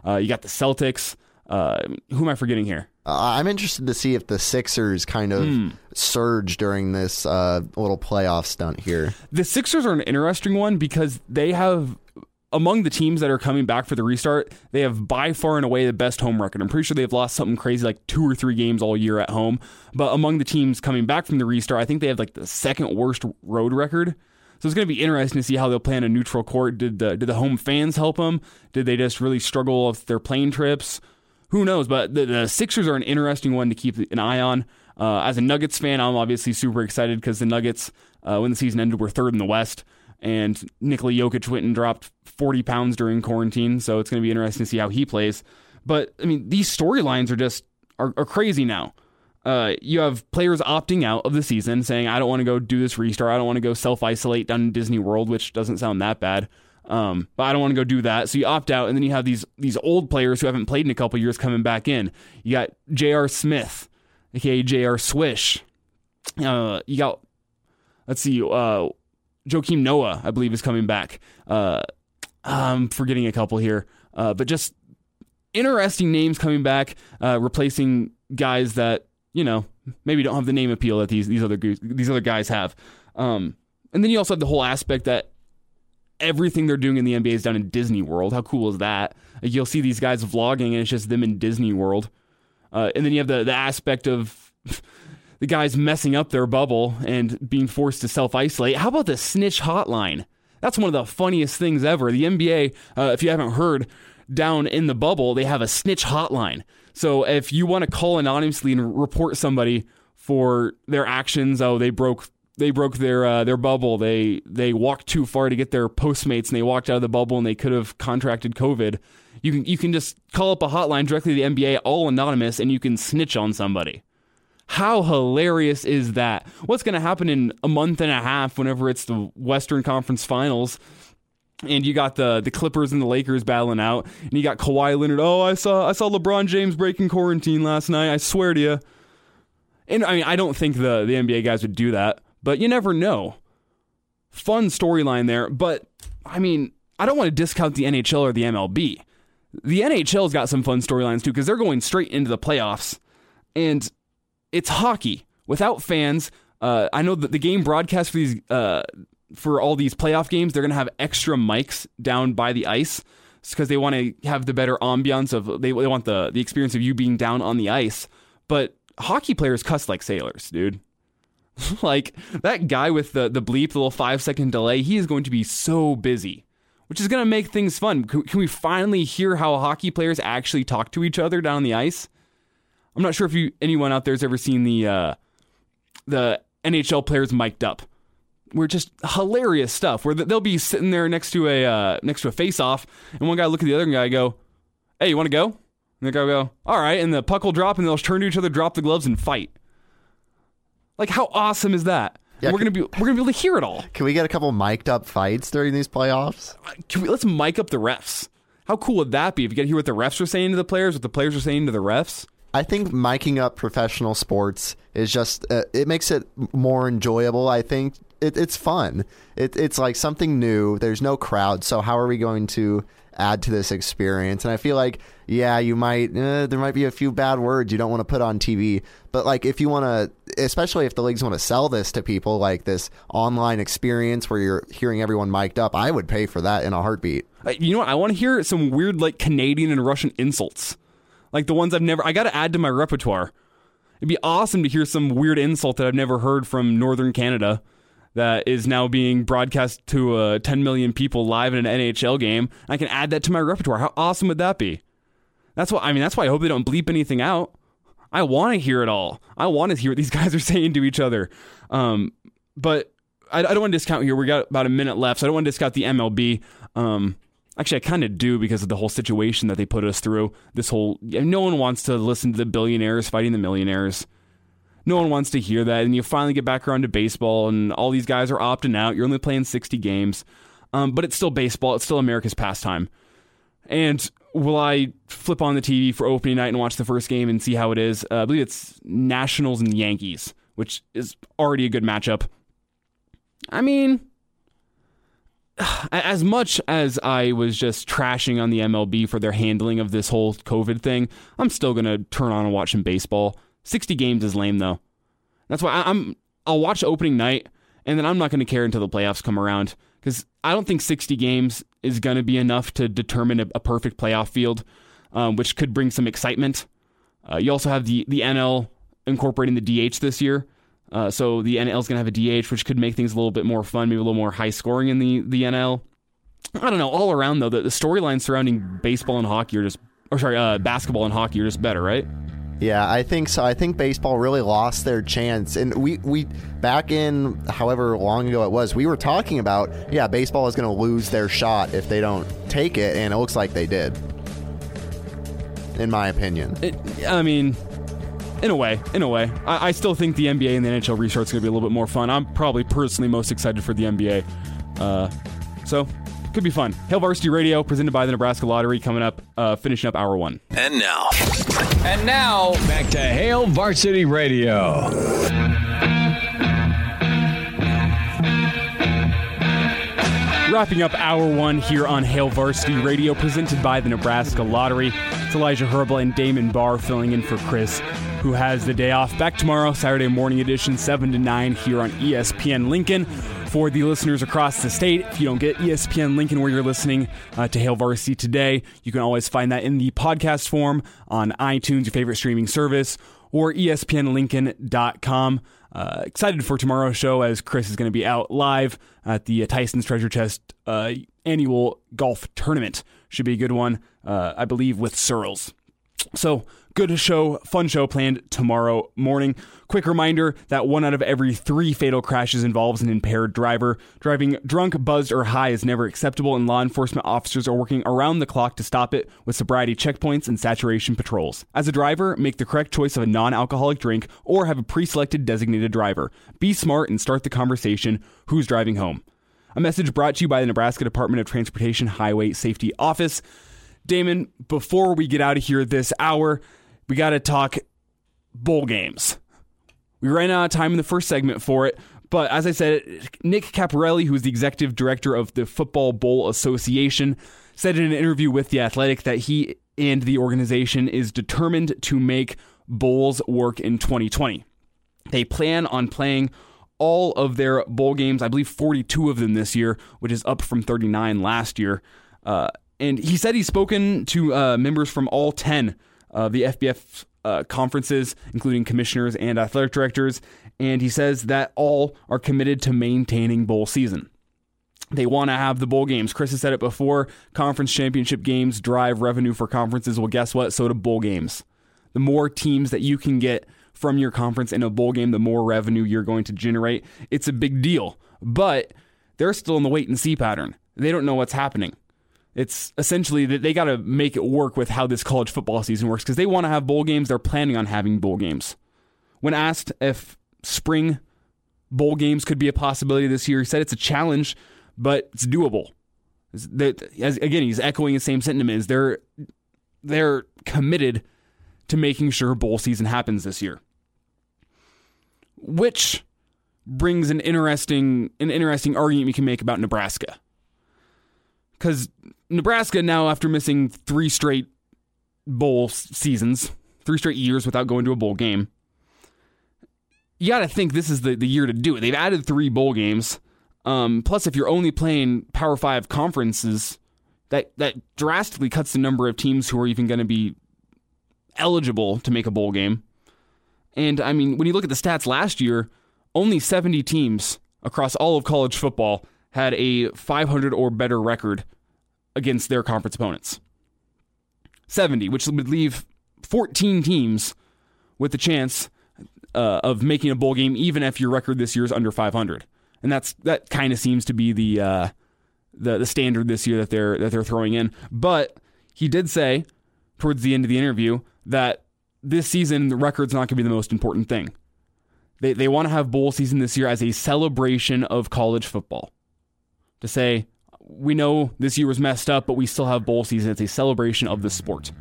Uh, you got the Celtics. Uh, who am I forgetting here? Uh, I'm interested to see if the Sixers kind of mm. surge during this uh, little playoff stunt here. The Sixers are an interesting one because they have, among the teams that are coming back for the restart, they have by far and away the best home record. I'm pretty sure they've lost something crazy like two or three games all year at home. But among the teams coming back from the restart, I think they have like the second worst road record. So it's going to be interesting to see how they'll play on a neutral court. Did the, did the home fans help them? Did they just really struggle with their plane trips? Who knows, but the, the Sixers are an interesting one to keep an eye on. Uh, as a Nuggets fan, I'm obviously super excited because the Nuggets, uh, when the season ended, were third in the West, and Nikola Jokic went and dropped forty pounds during quarantine, so it's going to be interesting to see how he plays. But, I mean, these storylines are just are, are crazy now. Uh, you have players opting out of the season, saying, I don't want to go do this restart, I don't want to go self-isolate down in Disney World, which doesn't sound that bad. Um, but I don't want to go do that. So you opt out, and then you have these these old players who haven't played in a couple years coming back in. You got J R. Smith, aka J R. Swish. Uh, you got, let's see, uh, Joakim Noah, I believe, is coming back. Uh, I'm forgetting a couple here, uh, but just interesting names coming back, uh, replacing guys that you know maybe don't have the name appeal that these these other these other guys have. Um, and then you also have the whole aspect that everything they're doing in the N B A is done in Disney World. How cool is that? Like, you'll see these guys vlogging, and it's just them in Disney World. Uh, and then you have the, the aspect of the guys messing up their bubble and being forced to self-isolate. How about the snitch hotline? That's one of the funniest things ever. The N B A, uh, if you haven't heard, down in the bubble, they have a snitch hotline. So if you want to call anonymously and report somebody for their actions, oh, they broke they broke their uh, their bubble. They they walked too far to get their Postmates, and they walked out of the bubble, and they could have contracted COVID. You can you can just call up a hotline directly to the N B A, all anonymous, and you can snitch on somebody. How hilarious is that? What's going to happen in a month and a half whenever it's the Western Conference Finals, and you got the the Clippers and the Lakers battling out, and you got Kawhi Leonard, oh, I saw I saw LeBron James breaking quarantine last night, I swear to you. And I mean, I don't think the, the N B A guys would do that, but you never know. Fun storyline there, but I mean, I don't want to discount the N H L or the M L B. The N H L's got some fun storylines too, because they're going straight into the playoffs, and it's hockey without fans. Uh, I know that the game broadcast for these uh, for all these playoff games, they're gonna have extra mics down by the ice because they want to have the better ambiance of they, they want the the experience of you being down on the ice. But hockey players cuss like sailors, dude. Like that guy with the the bleep, the little five second delay. He is going to be so busy, which is gonna make things fun. Can, can we finally hear how hockey players actually talk to each other down on the ice? I'm not sure if you, anyone out there has ever seen the uh, the N H L players mic'd up. We're just hilarious stuff. Where they'll be sitting there next to a uh, next to a face off, and one guy will look at the other guy and go, "Hey, you want to go?" And the guy will go, "All right." And the puck will drop, and they'll turn to each other, drop the gloves, and fight. Like, how awesome is that? Yeah, we're can, gonna be we're gonna be able to hear it all. Can we get a couple mic'd up fights during these playoffs? Can we? Let's mic up the refs. How cool would that be? If you get to hear what the refs are saying to the players, what the players are saying to the refs. I think miking up professional sports is just, uh, it makes it more enjoyable, I think. It, it's fun. It, it's like something new. There's no crowd, so how are we going to add to this experience? And I feel like, yeah, you might, uh, there might be a few bad words you don't want to put on T V. But like if you want to, especially if the leagues want to sell this to people, like this online experience where you're hearing everyone mic'd up, I would pay for that in a heartbeat. You know what? I want to hear some weird like Canadian and Russian insults. Like the ones I've never... I got to add to my repertoire. It'd be awesome to hear some weird insult that I've never heard from Northern Canada that is now being broadcast to uh, ten million people live in an N H L game. I can add that to my repertoire. How awesome would that be? That's what I mean, that's why I hope they don't bleep anything out. I want to hear it all. I want to hear what these guys are saying to each other. Um, but I, I don't want to discount here. We got about a minute left, so I don't want to discount the M L B. Um... Actually, I kind of do because of the whole situation that they put us through. This whole... No one wants to listen to the billionaires fighting the millionaires. No one wants to hear that. And you finally get back around to baseball, and all these guys are opting out. You're only playing sixty games. Um, but it's still baseball. It's still America's pastime. And will I flip on the T V for opening night and watch the first game and see how it is? Uh, I believe it's Nationals and Yankees, which is already a good matchup. I mean... As much as I was just trashing on the M L B for their handling of this whole COVID thing, I'm still going to turn on and watch some baseball. sixty games is lame, though. That's why I'm, I'll watch opening night, and then I'm not going to care until the playoffs come around, because I don't think sixty games is going to be enough to determine a, a perfect playoff field, um, which could bring some excitement. Uh, you also have the, the N L incorporating the D H this year. Uh, so the N L is going to have a D H, which could make things a little bit more fun, maybe a little more high scoring in the, the N L. I don't know. All around, though, the, the storylines surrounding baseball and hockey are just, or sorry, uh, basketball and hockey are just better, right? Yeah, I think so. I think baseball really lost their chance. And we, we back in however long ago it was, we were talking about, yeah, baseball is going to lose their shot if they don't take it. And it looks like they did, in my opinion. It, I mean... In a way, in a way. I, I still think the N B A and the N H L restart's going to be a little bit more fun. I'm probably personally most excited for the N B A. Uh, so, could be fun. Hail Varsity Radio, presented by the Nebraska Lottery, coming up, uh, finishing up hour one. And now. And now, back to Hail Varsity Radio. Wrapping up hour one here on Hail Varsity Radio, presented by the Nebraska Lottery. It's Elijah Herbel and Damon Barr filling in for Chris, who has the day off. Back tomorrow, Saturday morning edition, seven to nine here on E S P N Lincoln. for the listeners across the state. If you don't get E S P N Lincoln where you're listening uh, to Hail Varsity today, you can always find that in the podcast form on iTunes, your favorite streaming service, or E S P N Lincoln dot com. Uh, excited for tomorrow's show, as Chris is going to be out live at the uh, Tyson's Treasure Chest uh, annual golf tournament. Should be a good one, uh, I believe, with Searles. So good show, fun show planned tomorrow morning. Quick reminder that one out of every three fatal crashes involves an impaired driver. Driving drunk, buzzed, or high is never acceptable, and law enforcement officers are working around the clock to stop it with sobriety checkpoints and saturation patrols. As a driver, make the correct choice of a non-alcoholic drink or have a pre-selected designated driver. Be smart and start the conversation, who's driving home? A message brought to you by the Nebraska Department of Transportation Highway Safety Office. Damon, before we get out of here this hour, we got to talk bowl games. We ran out of time in the first segment for it, but as I said, Nick Carparelli, who is the executive director of the Football Bowl Association, said in an interview with The Athletic that he and the organization is determined to make bowls work in twenty twenty. They plan on playing all of their bowl games, I believe forty-two of them this year, which is up from thirty-nine last year. Uh, and he said he's spoken to uh, members from all ten of the F B F uh, conferences, including commissioners and athletic directors, and he says that all are committed to maintaining bowl season. They want to have the bowl games. Chris has said it before. Conference championship games drive revenue for conferences. Well, guess what? So do bowl games. The more teams that you can get from your conference in a bowl game, the more revenue you're going to generate. It's a big deal, but they're still in the wait-and-see pattern. They don't know what's happening. It's essentially that they got to make it work with how this college football season works, because they want to have bowl games. They're planning on having bowl games. When asked if spring bowl games could be a possibility this year, he said it's a challenge, but it's doable. As, again, he's echoing the same sentiment. Is they're, they're committed to making sure bowl season happens this year. Which brings an interesting, an interesting argument you can make about Nebraska. Because Nebraska now, after missing three straight bowl seasons, three straight years without going to a bowl game, you got to think this is the, the year to do it. They've added three bowl games. Um, plus, if you're only playing Power Five conferences, that, that drastically cuts the number of teams who are even going to be eligible to make a bowl game. And, I mean, when you look at the stats last year, only seventy teams across all of college football had a five hundred or better record against their conference opponents. seventy, which would leave fourteen teams with the chance uh, of making a bowl game, even if your record this year is under five hundred. And that's that kind of seems to be the, uh, the the standard this year that they're that they're throwing in. But he did say towards the end of the interview that this season the record's not going to be the most important thing. They they want to have bowl season this year as a celebration of college football. To say, we know this year was messed up, but we still have bowl season. It's a celebration of the sport.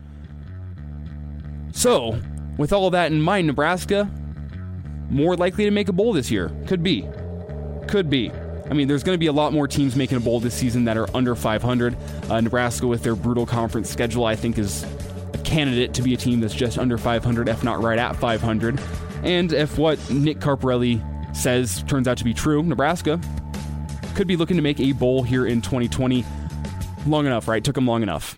So, with all that in mind, Nebraska, more likely to make a bowl this year. Could be. Could be. I mean, there's going to be a lot more teams making a bowl this season that are under five hundred. Uh, Nebraska, with their brutal conference schedule, I think is a candidate to be a team that's just under five hundred, if not right at five hundred. And if what Nick Carparelli says turns out to be true, Nebraska could be looking to make a bowl here in twenty twenty. Long enough, right? Took them long enough.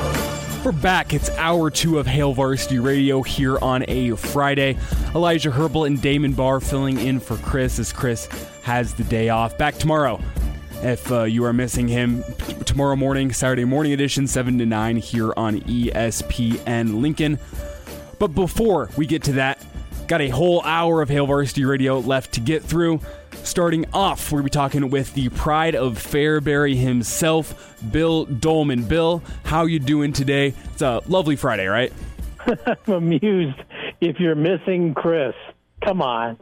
We're back. It's hour two of Hail Varsity Radio here on a Friday. Elijah Herbel and Damon Barr filling in for Chris as Chris has the day off. Back tomorrow if uh, you are missing him. T- tomorrow morning, Saturday morning edition, seven to nine here on E S P N Lincoln. But before we get to that, got a whole hour of Hail Varsity Radio left to get through. Starting off, we're going to be talking with the pride of Fairbury himself, Bill Dolman. Bill, how you doing today? It's a lovely Friday, right? I'm amused if you're missing Chris. Come on.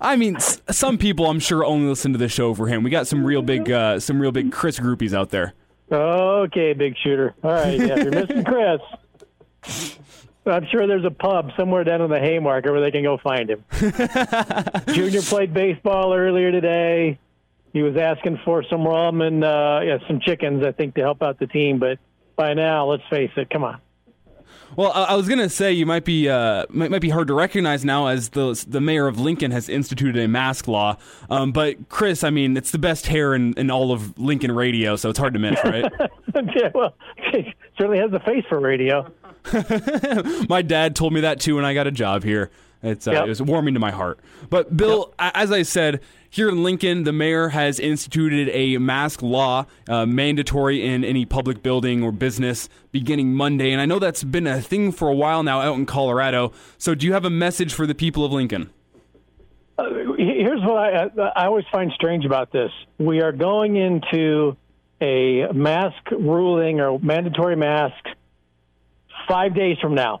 I mean, s- some people I'm sure only listen to the show for him. We got some real big, uh, some real big Chris groupies out there. Okay, big shooter. All right, yeah, you're missing Chris. I'm sure there's a pub somewhere down in the Haymarket where they can go find him. Junior played baseball earlier today. He was asking for some rum and uh, yeah, some chickens, I think, to help out the team. But by now, let's face it, come on. Well, I was going to say you might be uh, might, might be hard to recognize now as the the mayor of Lincoln has instituted a mask law. Um, but, Chris, I mean, it's the best hair in, in all of Lincoln radio, so it's hard to miss, right? Yeah, well, it certainly has the face for radio. My dad told me that, too, when I got a job here. It's uh, yep. It was warming to my heart. But, Bill, yep. as I said, here in Lincoln, the mayor has instituted a mask law, uh, mandatory in any public building or business beginning Monday. And I know that's been a thing for a while now out in Colorado. So do you have a message for the people of Lincoln? Uh, here's what I, I always find strange about this. We are going into a mask ruling or mandatory mask five days from now.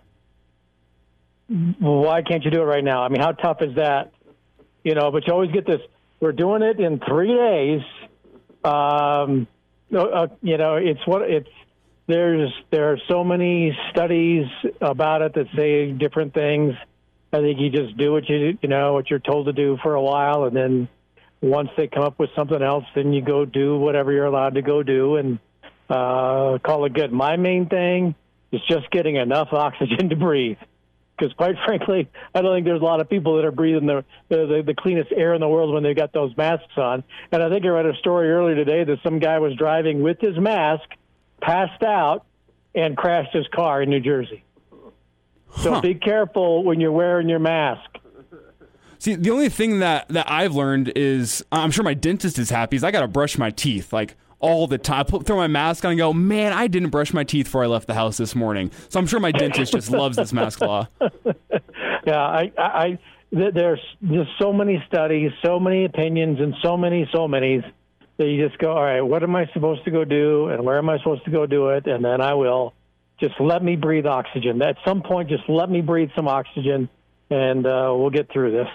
Why can't you do it right now? I mean, how tough is that? You know, but you always get this, we're doing it in three days. Um, uh, you know, it's what it's, there's, there are so many studies about it that say different things. I think you just do what you, you know, what you're told to do for a while. And then once they come up with something else, then you go do whatever you're allowed to go do and uh, call it good. My main thing is just getting enough oxygen to breathe. Because quite frankly, I don't think there's a lot of people that are breathing the, the the cleanest air in the world when they've got those masks on. And I think I read a story earlier today that some guy was driving with his mask, passed out, and crashed his car in New Jersey. So huh. Be careful when you're wearing your mask. See, the only thing that, that I've learned is, I'm sure my dentist is happy, is I got to brush my teeth. Like, all the time. I throw my mask on and go, man, I didn't brush my teeth before I left the house this morning. So I'm sure my dentist just loves this mask law. Yeah, I, I, I there's just so many studies, so many opinions, and so many, so many that you just go, all right, what am I supposed to go do, and where am I supposed to go do it, and then I will. Just let me breathe oxygen. At some point, just let me breathe some oxygen, and uh, we'll get through this.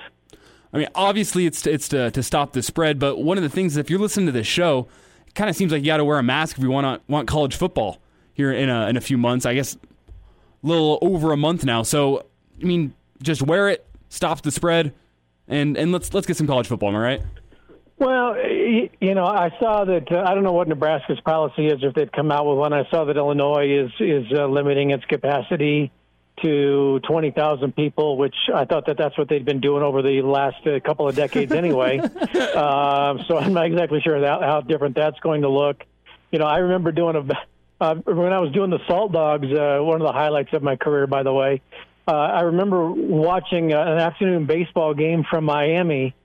I mean, obviously, it's it's to, to stop the spread, but one of the things, if you're listening to this show, kind of seems like you got to wear a mask if you want to, want college football here in a in a few months. I guess a little over a month now. So I mean, just wear it, stop the spread, and and let's let's get some college football. Am I right? Well, you know, I saw that uh, I don't know what Nebraska's policy is, or if they've come out with one. I saw that Illinois is is uh, limiting its capacity to twenty thousand people, which I thought that that's what they'd been doing over the last uh, couple of decades anyway. uh, so I'm not exactly sure that, how different that's going to look. You know, I remember doing a, uh, when I was doing the Salt Dogs, uh, one of the highlights of my career, by the way, uh, I remember watching uh, an afternoon baseball game from Miami.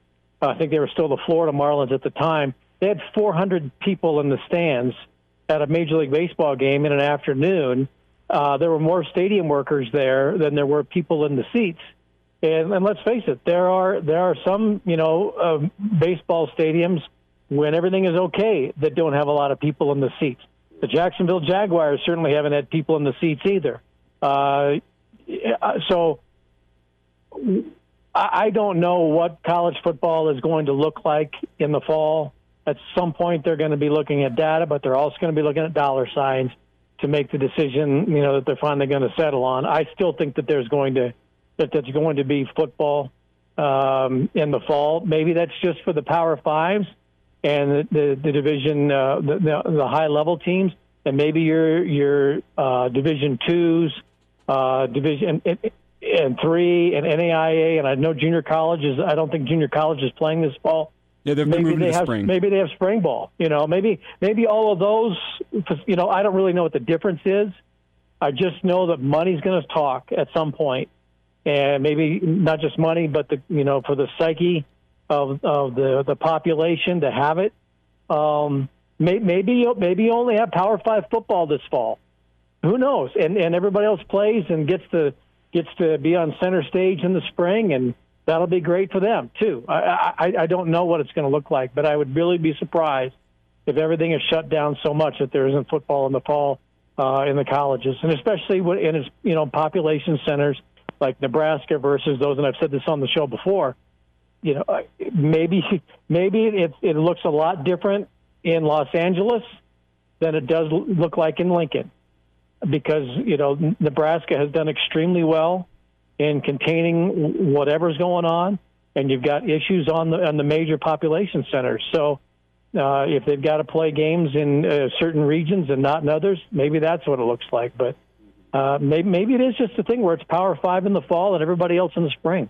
Uh, I think they were still the Florida Marlins at the time. They had four hundred people in the stands at a Major League Baseball game in an afternoon. Uh, there were more stadium workers there than there were people in the seats, and, and let's face it, there are there are some you know uh, baseball stadiums when everything is okay that don't have a lot of people in the seats. The Jacksonville Jaguars certainly haven't had people in the seats either. Uh, so I don't know what college football is going to look like in the fall. At some point, they're going to be looking at data, but they're also going to be looking at dollar signs to make the decision, you know, that they're finally going to settle on. I still think that there's going to that that's going to be football um, in the fall. Maybe that's just for the Power Fives and the, the, the division, uh, the, the high level teams, and maybe your your uh, Division Twos, uh, Division and, and Three, and N A I A. And I know junior colleges. I don't think junior college is playing this fall. Yeah, they've been moving to spring. Maybe they have spring ball. You know, maybe maybe all of those. You know, I don't really know what the difference is. I just know that money's going to talk at some point, and maybe not just money, but the you know for the psyche of of the, the population to have it. Um, may, maybe maybe you only have Power Five football this fall. Who knows? And and everybody else plays and gets to gets to be on center stage in the spring and. That'll be great for them, too. I, I, I don't know what it's going to look like, but I would really be surprised if everything is shut down so much that there isn't football in the fall uh, in the colleges, and especially in its, you know, population centers like Nebraska versus those, and I've said this on the show before, you know, maybe maybe it, it looks a lot different in Los Angeles than it does look like in Lincoln, because, you know, Nebraska has done extremely well in containing whatever's going on, and you've got issues on the on the major population centers. So uh, if they've got to play games in uh, certain regions and not in others, maybe that's what it looks like. But uh, maybe, maybe it is just a thing where it's Power Five in the fall and everybody else in the spring.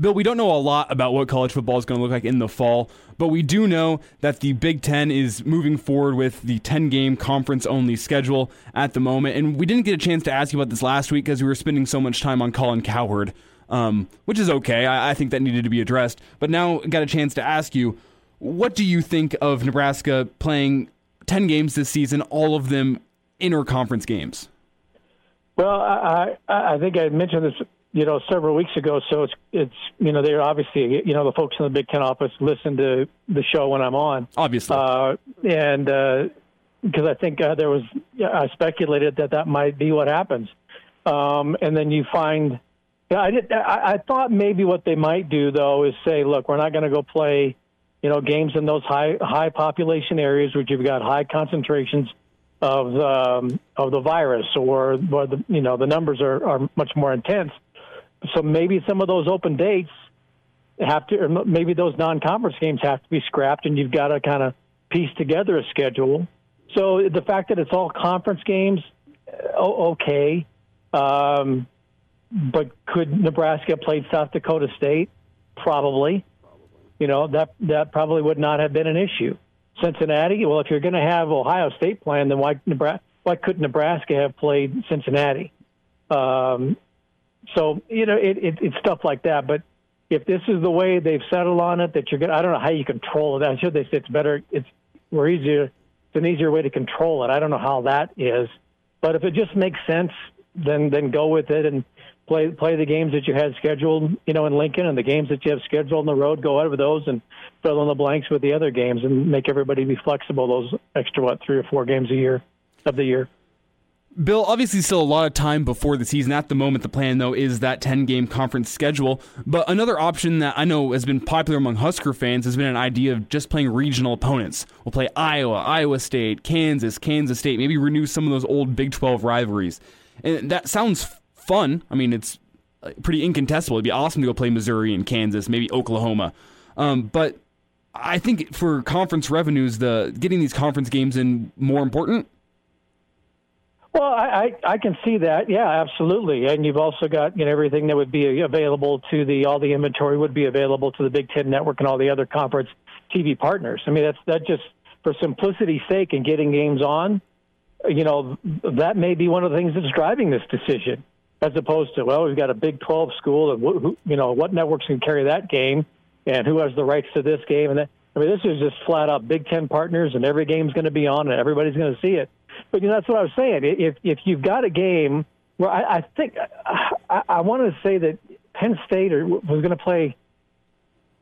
Bill, we don't know a lot about what college football is going to look like in the fall, but we do know that the Big Ten is moving forward with the ten-game conference-only schedule at the moment, and we didn't get a chance to ask you about this last week because we were spending so much time on Colin Cowherd, um, which is okay. I, I think that needed to be addressed, but now got a chance to ask you, what do you think of Nebraska playing ten games this season, all of them interconference games? Well, I, I, I think I mentioned this you know, several weeks ago. So it's, it's, you know, they're obviously, you know, the folks in the Big Ten office listen to the show when I'm on. Obviously. Uh, and uh, because I think uh, there was, I speculated that that might be what happens. Um, and then you find, I, did, I, I thought maybe what they might do, though, is say, look, we're not going to go play, you know, games in those high, high population areas where you've got high concentrations of, um, of the virus, or, or the, you know, the numbers are, are much more intense. So maybe some of those open dates have to, or maybe those non-conference games have to be scrapped, and you've got to kind of piece together a schedule. So the fact that it's all conference games, okay. Um, but could Nebraska play South Dakota State? Probably. You know, that that probably would not have been an issue. Cincinnati? Well, if you're going to have Ohio State playing, then why Nebraska, why couldn't Nebraska have played Cincinnati? Um So, you know, it, it, it's stuff like that. But if this is the way they've settled on it, that you're going to, I don't know how you control it. I'm sure they say it's better, it's more easier, it's an easier way to control it. I don't know how that is. But if it just makes sense, then then go with it and play play the games that you had scheduled, you know, in Lincoln, and the games that you have scheduled on the road, go over those and fill in the blanks with the other games, and make everybody be flexible those extra, what, three or four games a year of the year. Bill, obviously still a lot of time before the season. At the moment, the plan, though, is that ten-game conference schedule. But another option that I know has been popular among Husker fans has been an idea of just playing regional opponents. We'll play Iowa, Iowa State, Kansas, Kansas State, maybe renew some of those old Big twelve rivalries. And that sounds fun. I mean, it's pretty incontestable. It'd be awesome to go play Missouri and Kansas, maybe Oklahoma. Um, but I think for conference revenues, the getting these conference games in more important. Well, I, I, I can see that. Yeah, absolutely. And you've also got, you know, everything that would be available to the, all the inventory would be available to the Big Ten Network and all the other conference T V partners. I mean, that's that just for simplicity's sake and getting games on, you know, that may be one of the things that's driving this decision, as opposed to, well, we've got a Big twelve school, and wh- who, you know, what networks can carry that game, and who has the rights to this game. And that, I mean, this is just flat out Big Ten partners, and every game's going to be on, and everybody's going to see it. But, you know, that's what I was saying. If if you've got a game where I, I think I, I wanted to say that Penn State was going to play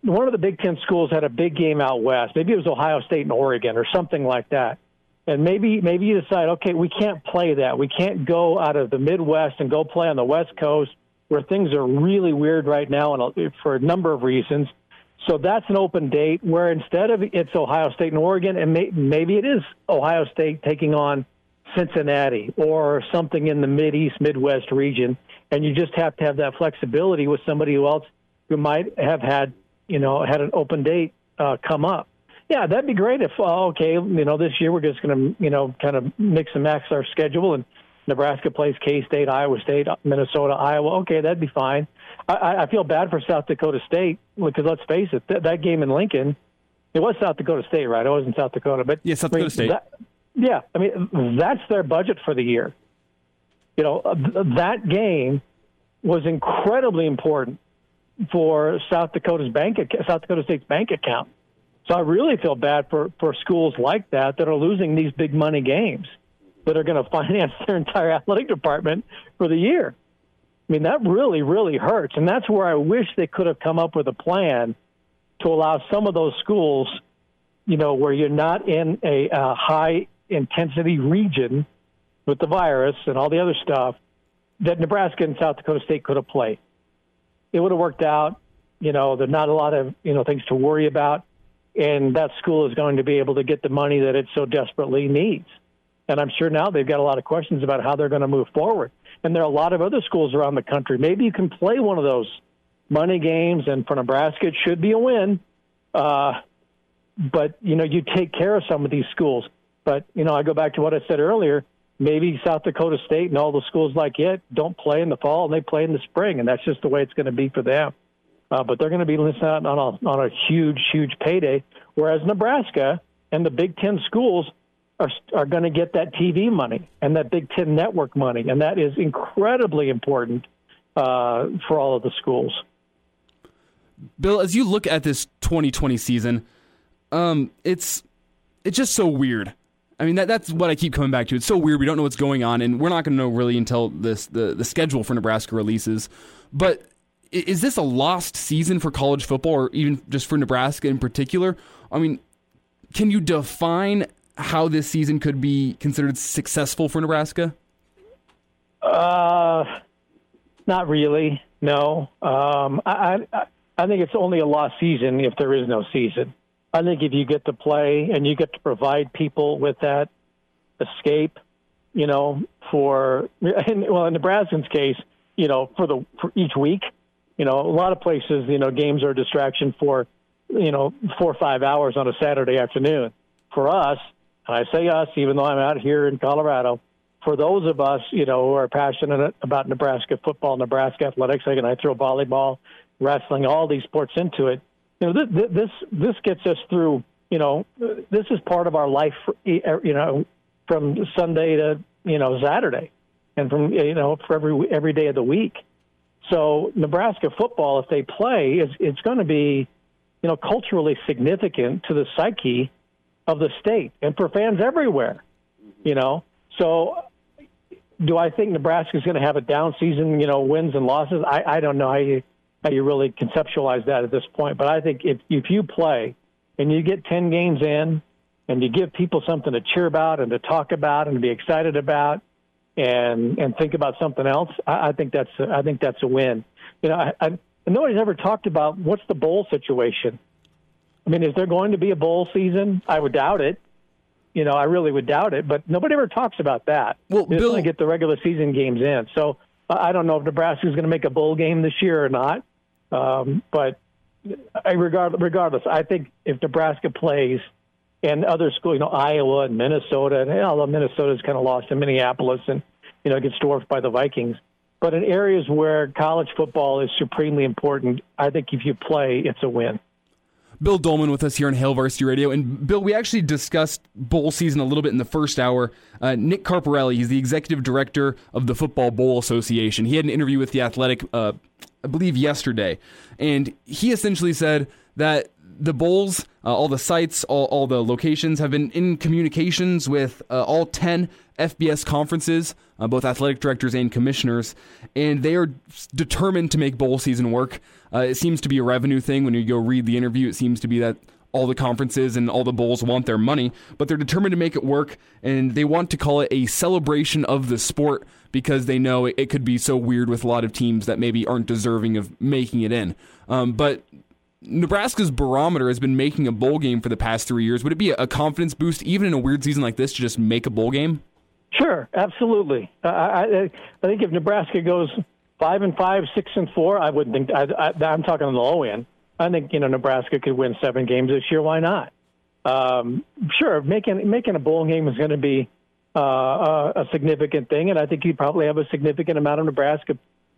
one of the Big Ten schools had a big game out west. Maybe it was Ohio State and Oregon or something like that. And maybe maybe you decide, okay, we can't play that. We can't go out of the Midwest and go play on the West Coast where things are really weird right now, and for a number of reasons. So that's an open date where instead of it's Ohio State and Oregon, and may, maybe it is Ohio State taking on Cincinnati or something in the Mid-East, Midwest region, and you just have to have that flexibility with somebody who else who might have had, you know, had an open date uh, come up. Yeah, that'd be great if, oh, okay, you know, this year we're just going to, you know, kind of mix and match our schedule, and Nebraska plays K-State, Iowa State, Minnesota, Iowa. Okay, that'd be fine. I, I feel bad for South Dakota State because, let's face it, th- that game in Lincoln, it was South Dakota State, right? It wasn't South Dakota. But, yeah, South Dakota I mean, State. That, yeah, I mean, that's their budget for the year. You know, th- that game was incredibly important for South Dakota's bank, South Dakota State's bank account. So I really feel bad for, for schools like that that are losing these big money games that are going to finance their entire athletic department for the year. I mean, that really, really hurts. And that's where I wish they could have come up with a plan to allow some of those schools, you know, where you're not in a uh, high-intensity region with the virus and all the other stuff, that Nebraska and South Dakota State could have played. It would have worked out. You know, there's not a lot of, you know, things to worry about. and that school is going to be able to get the money that it so desperately needs. And I'm sure now they've got a lot of questions about how they're going to move forward. And there are a lot of other schools around the country. Maybe you can play one of those money games, and for Nebraska, it should be a win. Uh, but, you know, you take care of some of these schools. But, you know, I go back to what I said earlier. Maybe South Dakota State and all the schools like it don't play in the fall, and they play in the spring, and that's just the way it's going to be for them. Uh, but they're going to be missing out on a, on a huge, huge payday, whereas Nebraska and the Big Ten schools are are going to get that T V money and that Big Ten network money, and that is incredibly important uh, for all of the schools. Bill, as you look at this twenty twenty season, um, it's it's just so weird. I mean, that that's what I keep coming back to. It's so weird. We don't know what's going on, and we're not going to know really until this the, the schedule for Nebraska releases. But is this a lost season for college football, or even just for Nebraska in particular? I mean, can you define how this season could be considered successful for Nebraska? Uh, not really, no. Um, I, I I think it's only a lost season if there is no season. I think if you get to play and you get to provide people with that escape, you know, for, and, well, in Nebraska's case, you know, for the for each week, you know, a lot of places, you know, games are a distraction for, you know, four or five hours on a Saturday afternoon. For us, and I say us, even though I'm out here in Colorado, for those of us, you know, who are passionate about Nebraska football, Nebraska athletics, I can I throw volleyball, wrestling, all these sports into it. You know, this, this this gets us through, you know, this is part of our life, you know, from Sunday to, you know, Saturday, and from, you know, for every every day of the week. So Nebraska football, if they play, it's, it's going to be, you know, culturally significant to the psyche of the state and for fans everywhere, you know. So do I think Nebraska is going to have a down season, you know, wins and losses? I, I don't know how you how you really conceptualize that at this point. But I think if, if you play and you get ten games in and you give people something to cheer about and to talk about and to be excited about and and think about something else, I, I think that's I think that's a win. You know, I, I, nobody's ever talked about what's the bowl situation. I mean, is there going to be a bowl season? I would doubt it. You know, I really would doubt it. But nobody ever talks about that. Well, Bill, to get the regular season games in. So I don't know if Nebraska is going to make a bowl game this year or not. Um, but I regard, regardless, I think if Nebraska plays and other schools, you know, Iowa and Minnesota, and although Minnesota's kind of lost to Minneapolis and, you know, gets dwarfed by the Vikings. But in areas where college football is supremely important, I think if you play, it's a win. Bill Dolman with us here on Hail Varsity Radio. And, Bill, we actually discussed bowl season a little bit in the first hour. Uh, Nick Carparelli, he's the executive director of the Football Bowl Association. He had an interview with The Athletic, uh, I believe, yesterday. And he essentially said that the bowls, uh, all the sites, all, all the locations have been in communications with uh, all ten F B S conferences, uh, both athletic directors and commissioners, and they are determined to make bowl season work. Uh, it seems to be a revenue thing. When you go read the interview, it seems to be that all the conferences and all the bowls want their money, but they're determined to make it work, and they want to call it a celebration of the sport because they know it, it could be so weird with a lot of teams that maybe aren't deserving of making it in. Um, but Nebraska's barometer has been making a bowl game for the past three years. Would it be a confidence boost, even in a weird season like this, to just make a bowl game? Sure, absolutely. Uh, I, I think if Nebraska goes five and five, six and four, I wouldn't think. I, I, I'm talking on the low end. I think you know Nebraska could win seven games this year. Why not? Um, sure, making making a bowl game is going to be uh, a, a significant thing, and I think you probably have a significant amount of Nebraska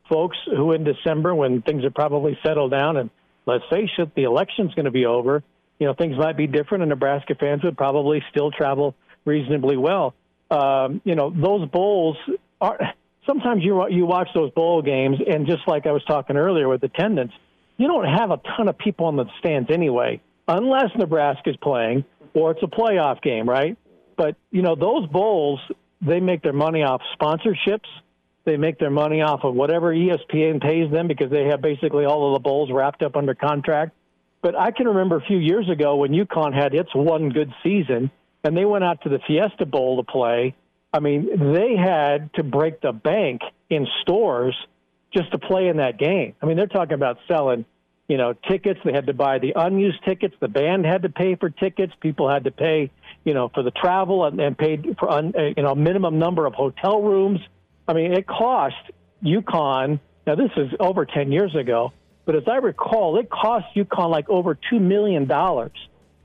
folks who, in December, when things are probably settled down, and let's face it, the election's going to be over. You know, things might be different, and Nebraska fans would probably still travel reasonably well. Um, you know, those bowls are sometimes you you watch those bowl games, and just like I was talking earlier with attendance, you don't have a ton of people on the stands anyway, unless Nebraska's playing or it's a playoff game, right? But you know, those bowls, they make their money off sponsorships, they make their money off of whatever E S P N pays them because they have basically all of the bowls wrapped up under contract. But I can remember a few years ago when UConn had its one good season, and they went out to the Fiesta Bowl to play. I mean, they had to break the bank in stores just to play in that game. I mean, they're talking about selling you know, tickets. They had to buy the unused tickets. The band had to pay for tickets. People had to pay, you know, for the travel and, and paid for, un, you know, a minimum number of hotel rooms. I mean, it cost UConn. Now, this is over ten years ago, but as I recall, it cost UConn like over two million dollars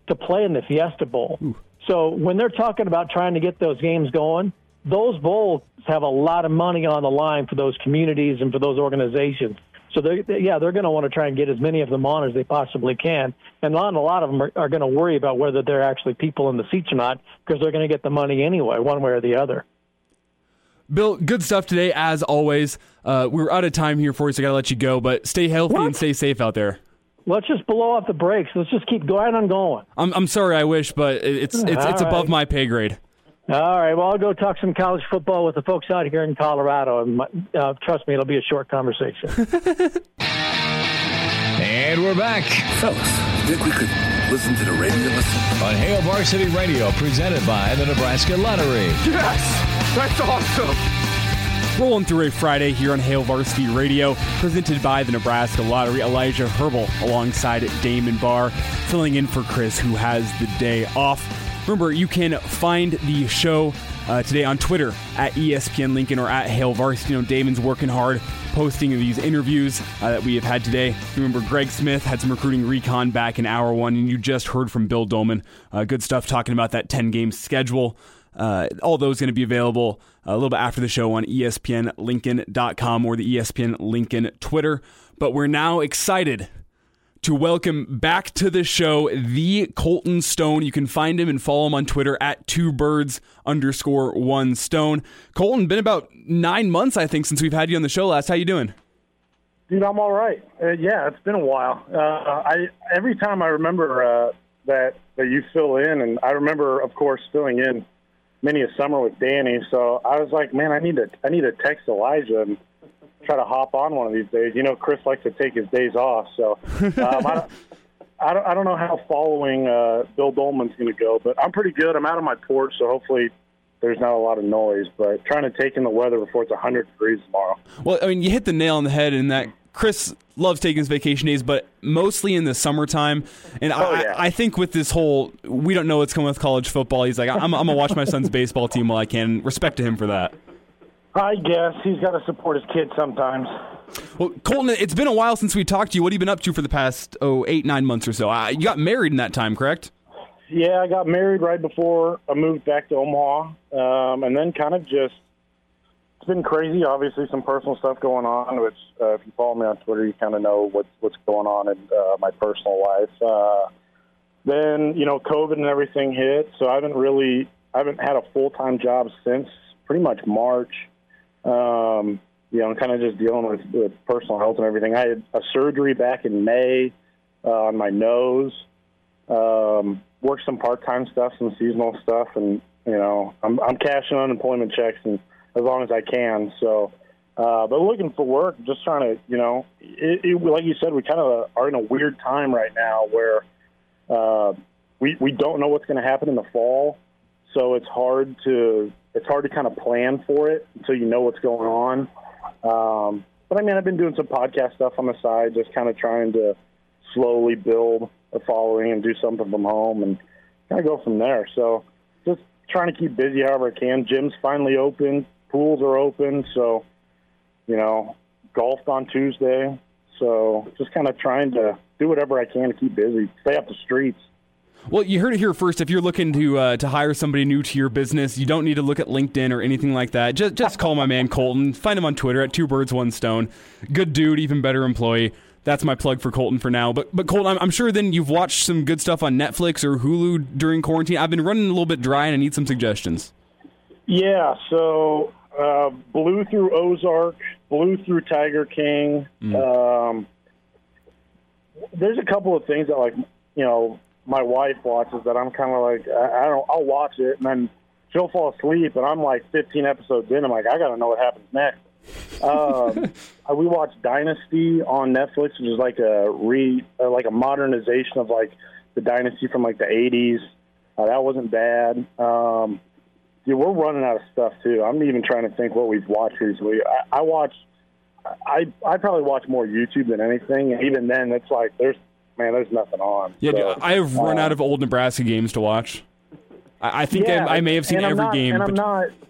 to play in the Fiesta Bowl. Ooh. So when they're talking about trying to get those games going, those bowls have a lot of money on the line for those communities and for those organizations. So, they, they, yeah, they're going to want to try and get as many of them on as they possibly can. And not a lot of them are, are going to worry about whether they're actually people in the seats or not, because they're going to get the money anyway, one way or the other. Bill, good stuff today, as always. Uh, we're out of time here for you, so I got to let you go. But stay healthy what? and stay safe out there. Let's just blow off the brakes. Let's just keep going on going. I'm, I'm sorry, I wish, but it's it's, it's, it's above right. my pay grade. All right, well, I'll go talk some college football with the folks out here in Colorado, and uh, trust me, it'll be a short conversation. And we're back. Fellas, I think we could listen to the radio on Hail Varsity Radio, presented by the Nebraska Lottery. Yes, that's awesome. Rolling through a Friday here on Hail Varsity Radio, presented by the Nebraska Lottery. Elijah Herbel alongside Damon Barr, filling in for Chris, who has the day off. Remember, you can find the show uh, today on Twitter at E S P N Lincoln or at Hail Varsity. You know, Damon's working hard posting these interviews uh, that we have had today. Remember, Greg Smith had some recruiting recon back in hour one, and you just heard from Bill Dolman. Uh, good stuff talking about that ten-game schedule. Uh, all those going to be available a little bit after the show on E S P N Lincoln dot com or the E S P N Lincoln Twitter. But we're now excited to welcome back to the show the Colton Stone. You can find him and follow him on Twitter at two birds underscore one stone. Colton, been about nine months, I think, since we've had you on the show last. How you doing? Dude, I'm all right. Uh, yeah, it's been a while. Uh, I every time I remember uh, that that you fill in, and I remember, of course, filling in many a summer with Danny, so I was like, man, I need to I need to text Elijah and try to hop on one of these days. You know, Chris likes to take his days off, so um, I, don't, I, don't, I don't know how following uh, Bill Dolman's going to go, but I'm pretty good. I'm out on my porch, so hopefully there's not a lot of noise, but trying to take in the weather before it's one hundred degrees tomorrow. Well, I mean, you hit the nail on the head in that Chris loves taking his vacation days, but mostly in the summertime. And oh, I, yeah. I think with this whole, we don't know what's coming with college football, he's like, I'm, I'm going to watch my son's baseball team while I can. Respect to him for that. I guess. He's got to support his kid sometimes. Well, Colton, it's been a while since we talked to you. What have you been up to for the past, oh, eight, nine months or so? Uh, you got married in that time, correct? Yeah, I got married right before I moved back to Omaha. Um, and then kind of just, it's been crazy. Obviously, some personal stuff going on, which uh, if you follow me on Twitter, you kind of know what's what's going on in uh, my personal life. Uh, then, you know, COVID and everything hit, so I haven't really, I haven't had a full-time job since pretty much March. Um, you know, I'm kind of just dealing with, with personal health and everything. I had a surgery back in May uh, on my nose. Um, worked some part-time stuff, some seasonal stuff, and you know, I'm I'm cashing unemployment checks and. As long as I can. So, uh, but looking for work, just trying to, you know, it, it, like you said, we kind of are in a weird time right now where uh, we we don't know what's going to happen in the fall. So it's hard to it's hard to kind of plan for it until you know what's going on. Um, but I mean, I've been doing some podcast stuff on the side, just kind of trying to slowly build a following and do something from home and kind of go from there. So just trying to keep busy however I can. Gym's finally open. Pools are open, so, you know, golfed on Tuesday. So just kind of trying to do whatever I can to keep busy, stay off the streets. Well, you heard it here first. If you're looking to uh, to hire somebody new to your business, you don't need to look at LinkedIn or anything like that. Just just call my man Colton. Find him on Twitter at Two Birds One Stone. Good dude, even better employee. That's my plug for Colton for now. But but Colton, I'm, I'm sure then you've watched some good stuff on Netflix or Hulu during quarantine. I've been running a little bit dry, and I need some suggestions. Yeah, so... Uh, blew through Ozark, blew through Tiger King. Mm. Um, there's a couple of things that, like, you know, my wife watches that I'm kind of like, I, I don't, I'll watch it, and then she'll fall asleep, and I'm like fifteen episodes in. I'm like, I got to know what happens next. Um, we watched Dynasty on Netflix, which is like a re, uh, like a modernization of like the Dynasty from like the eighties. Uh, that wasn't bad. Um, Dude, we're running out of stuff, too. I'm even trying to think what we've watched recently. I, I watched I I probably watch more YouTube than anything, and even then, it's like there's man, there's nothing on. Yeah, so, I have um, run out of old Nebraska games to watch. I, I think yeah, I, I may have seen every not, game. And but... I'm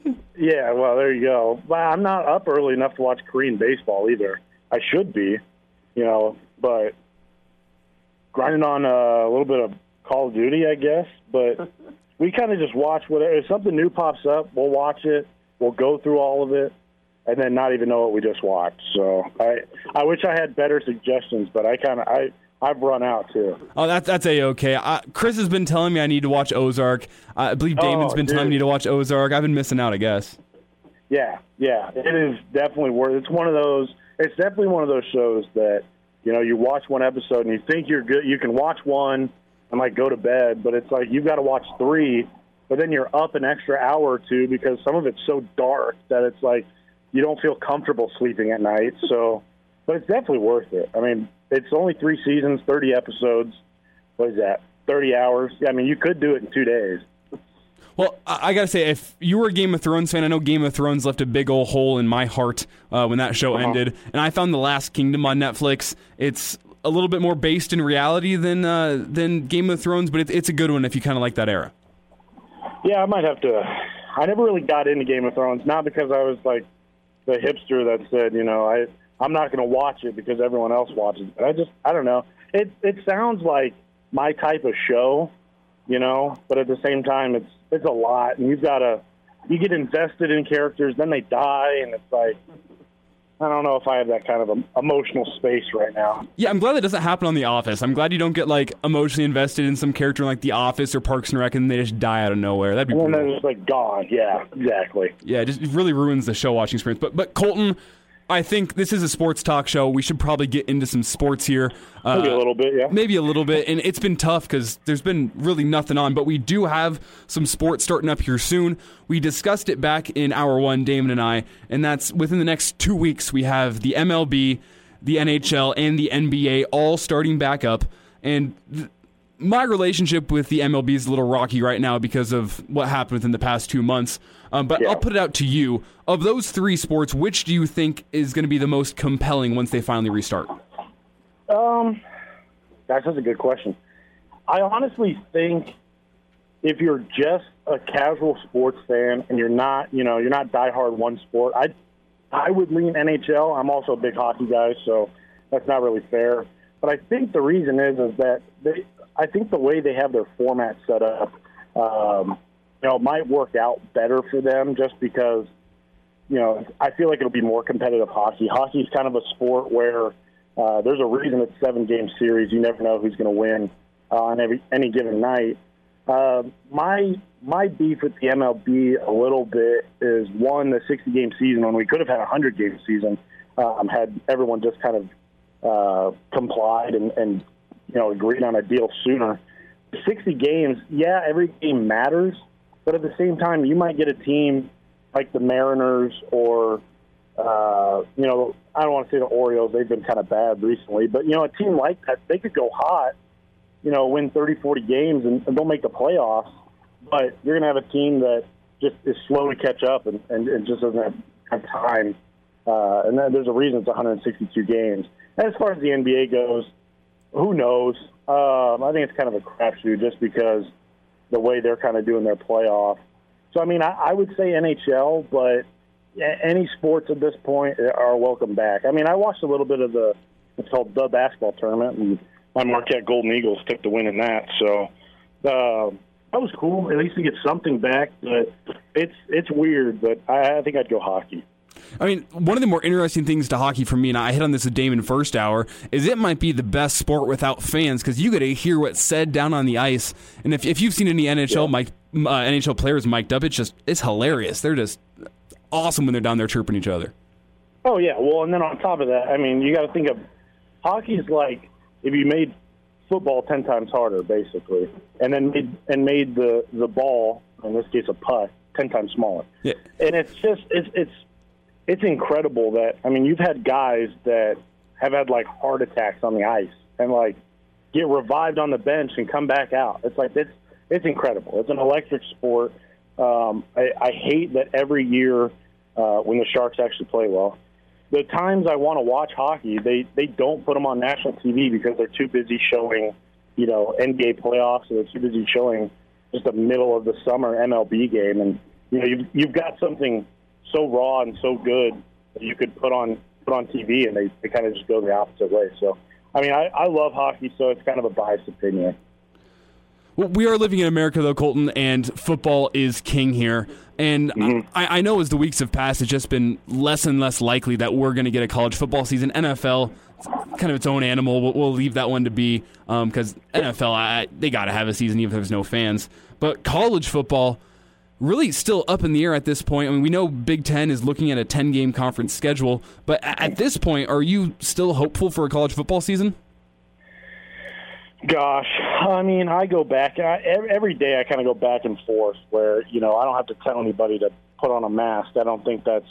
not. Yeah, well, there you go. But I'm not up early enough to watch Korean baseball either. I should be, you know, but grinding on a little bit of Call of Duty, I guess. But we kind of just watch whatever. If something new pops up, we'll watch it. We'll go through all of it. And then not even know what we just watched. So I, I wish I had better suggestions, but I kind of I I've run out too. Oh, that's that's a okay. I, Chris has been telling me I need to watch Ozark. I believe Damon's oh, been dude. telling me to watch Ozark. I've been missing out, I guess. Yeah, yeah, it is definitely worth. It's one of those. It's definitely one of those shows that you know you watch one episode and you think you're good. You can watch one and like go to bed, but it's like you've got to watch three. But then you're up an extra hour or two because some of it's so dark that it's like. You don't feel comfortable sleeping at night, so, but it's definitely worth it. I mean, it's only three seasons, thirty episodes. What is that? thirty hours. Yeah, I mean, you could do it in two days. Well, I gotta say, if you were a Game of Thrones fan, I know Game of Thrones left a big old hole in my heart uh, when that show uh-huh. ended, and I found The Last Kingdom on Netflix. It's a little bit more based in reality than uh, than Game of Thrones, but it's it's a good one if you kind of like that era. Yeah, I might have to. I never really got into Game of Thrones, not because I was like. The hipster that said, you know, I, I'm not going to watch it because everyone else watches it. I just, I don't know. It it sounds like my type of show, you know, but at the same time, it's it's a lot. And you've got to, you get invested in characters, then they die, and it's like, I don't know if I have that kind of emotional space right now. Yeah, I'm glad that doesn't happen on The Office. I'm glad you don't get, like, emotionally invested in some character like The Office or Parks and Rec, and they just die out of nowhere. That'd be cool. And then it's, like, gone. Yeah, exactly. Yeah, it just really ruins the show-watching experience. But, but Colton, I think this is a sports talk show. We should probably get into some sports here. Uh, maybe a little bit, yeah. Maybe a little bit. And it's been tough because there's been really nothing on, but we do have some sports starting up here soon. We discussed it back in hour one, Damon and I, and that's within the next two weeks we have the M L B, the N H L, and the N B A all starting back up. And th- my relationship with the M L B is a little rocky right now because of what happened within the past two months. Um, but yeah. I'll put it out to you. Of those three sports, which do you think is going to be the most compelling once they finally restart? Um, that's a good question. I honestly think if you're just a casual sports fan and you're not, you know, you're not diehard one sport, I, I would lean N H L. I'm also a big hockey guy, so that's not really fair. But I think the reason is is that they, I think the way they have their format set up, um, you know, might work out better for them just because, you know, I feel like it'll be more competitive hockey. Hockey is kind of a sport where uh, there's a reason it's seven-game series. You never know who's going to win uh, on every any given night. Uh, my my beef with the M L B a little bit is, one, the sixty-game season when we could have had a hundred-game season, um, had everyone just kind of Uh, complied and, and, you know, agreed on a deal sooner. sixty games, yeah, every game matters, but at the same time, you might get a team like the Mariners or, uh, you know, I don't want to say the Orioles. They've been kind of bad recently, but, you know, a team like that, they could go hot, you know, win thirty, forty games and, and they'll make the playoffs, but you're going to have a team that just is slow to catch up and, and, and just doesn't have, have time. Uh, and then there's a reason it's one hundred sixty-two games. As far as the N B A goes, who knows? Um, I think it's kind of a crapshoot just because the way they're kind of doing their playoff. So, I mean, I, I would say N H L, but any sports at this point are welcome back. I mean, I watched a little bit of the it's called the basketball tournament, and my Marquette Golden Eagles took the win in that. So uh, that was cool. At least to get something back. But it's it's weird, but I, I think I'd go hockey. I mean, one of the more interesting things to hockey for me, and I hit on this with Damon first hour, is it might be the best sport without fans because you get to hear what's said down on the ice. And if if you've seen any N H L yeah. mic, uh, N H L players mic'd up, it's just it's hilarious. They're just awesome when they're down there chirping each other. Oh yeah, well, and then on top of that, I mean, you got to think of hockey's like if you made football ten times harder, basically, and then made, and made the the ball, in this case a puck, ten times smaller. Yeah. And it's just it's it's. It's incredible that, I mean, you've had guys that have had, like, heart attacks on the ice and, like, get revived on the bench and come back out. It's like, it's it's incredible. It's an electric sport. Um, I, I hate that every year uh, when the Sharks actually play well, the times I want to watch hockey, they, they don't put them on national T V because they're too busy showing, you know, N B A playoffs, or they're too busy showing just a middle of the summer M L B game. And, you know, you've, you've got something so raw and so good that you could put on put on T V, and they, they kind of just go the opposite way. So, I mean, I, I love hockey, so it's kind of a biased opinion. Well, we are living in America, though, Colton, and football is king here. And mm-hmm. I, I know as the weeks have passed, it's just been less and less likely that we're going to get a college football season. N F L, it's kind of its own animal. We'll, we'll leave that one to be, because um, N F L, I, they got to have a season even if there's no fans. But college football, really still up in the air at this point. I mean, we know Big Ten is looking at a ten-game conference schedule. But at this point, are you still hopeful for a college football season? Gosh, I mean, I go back I, every day. I kind of go back and forth. Where you know, I don't have to tell anybody to put on a mask. I don't think that's.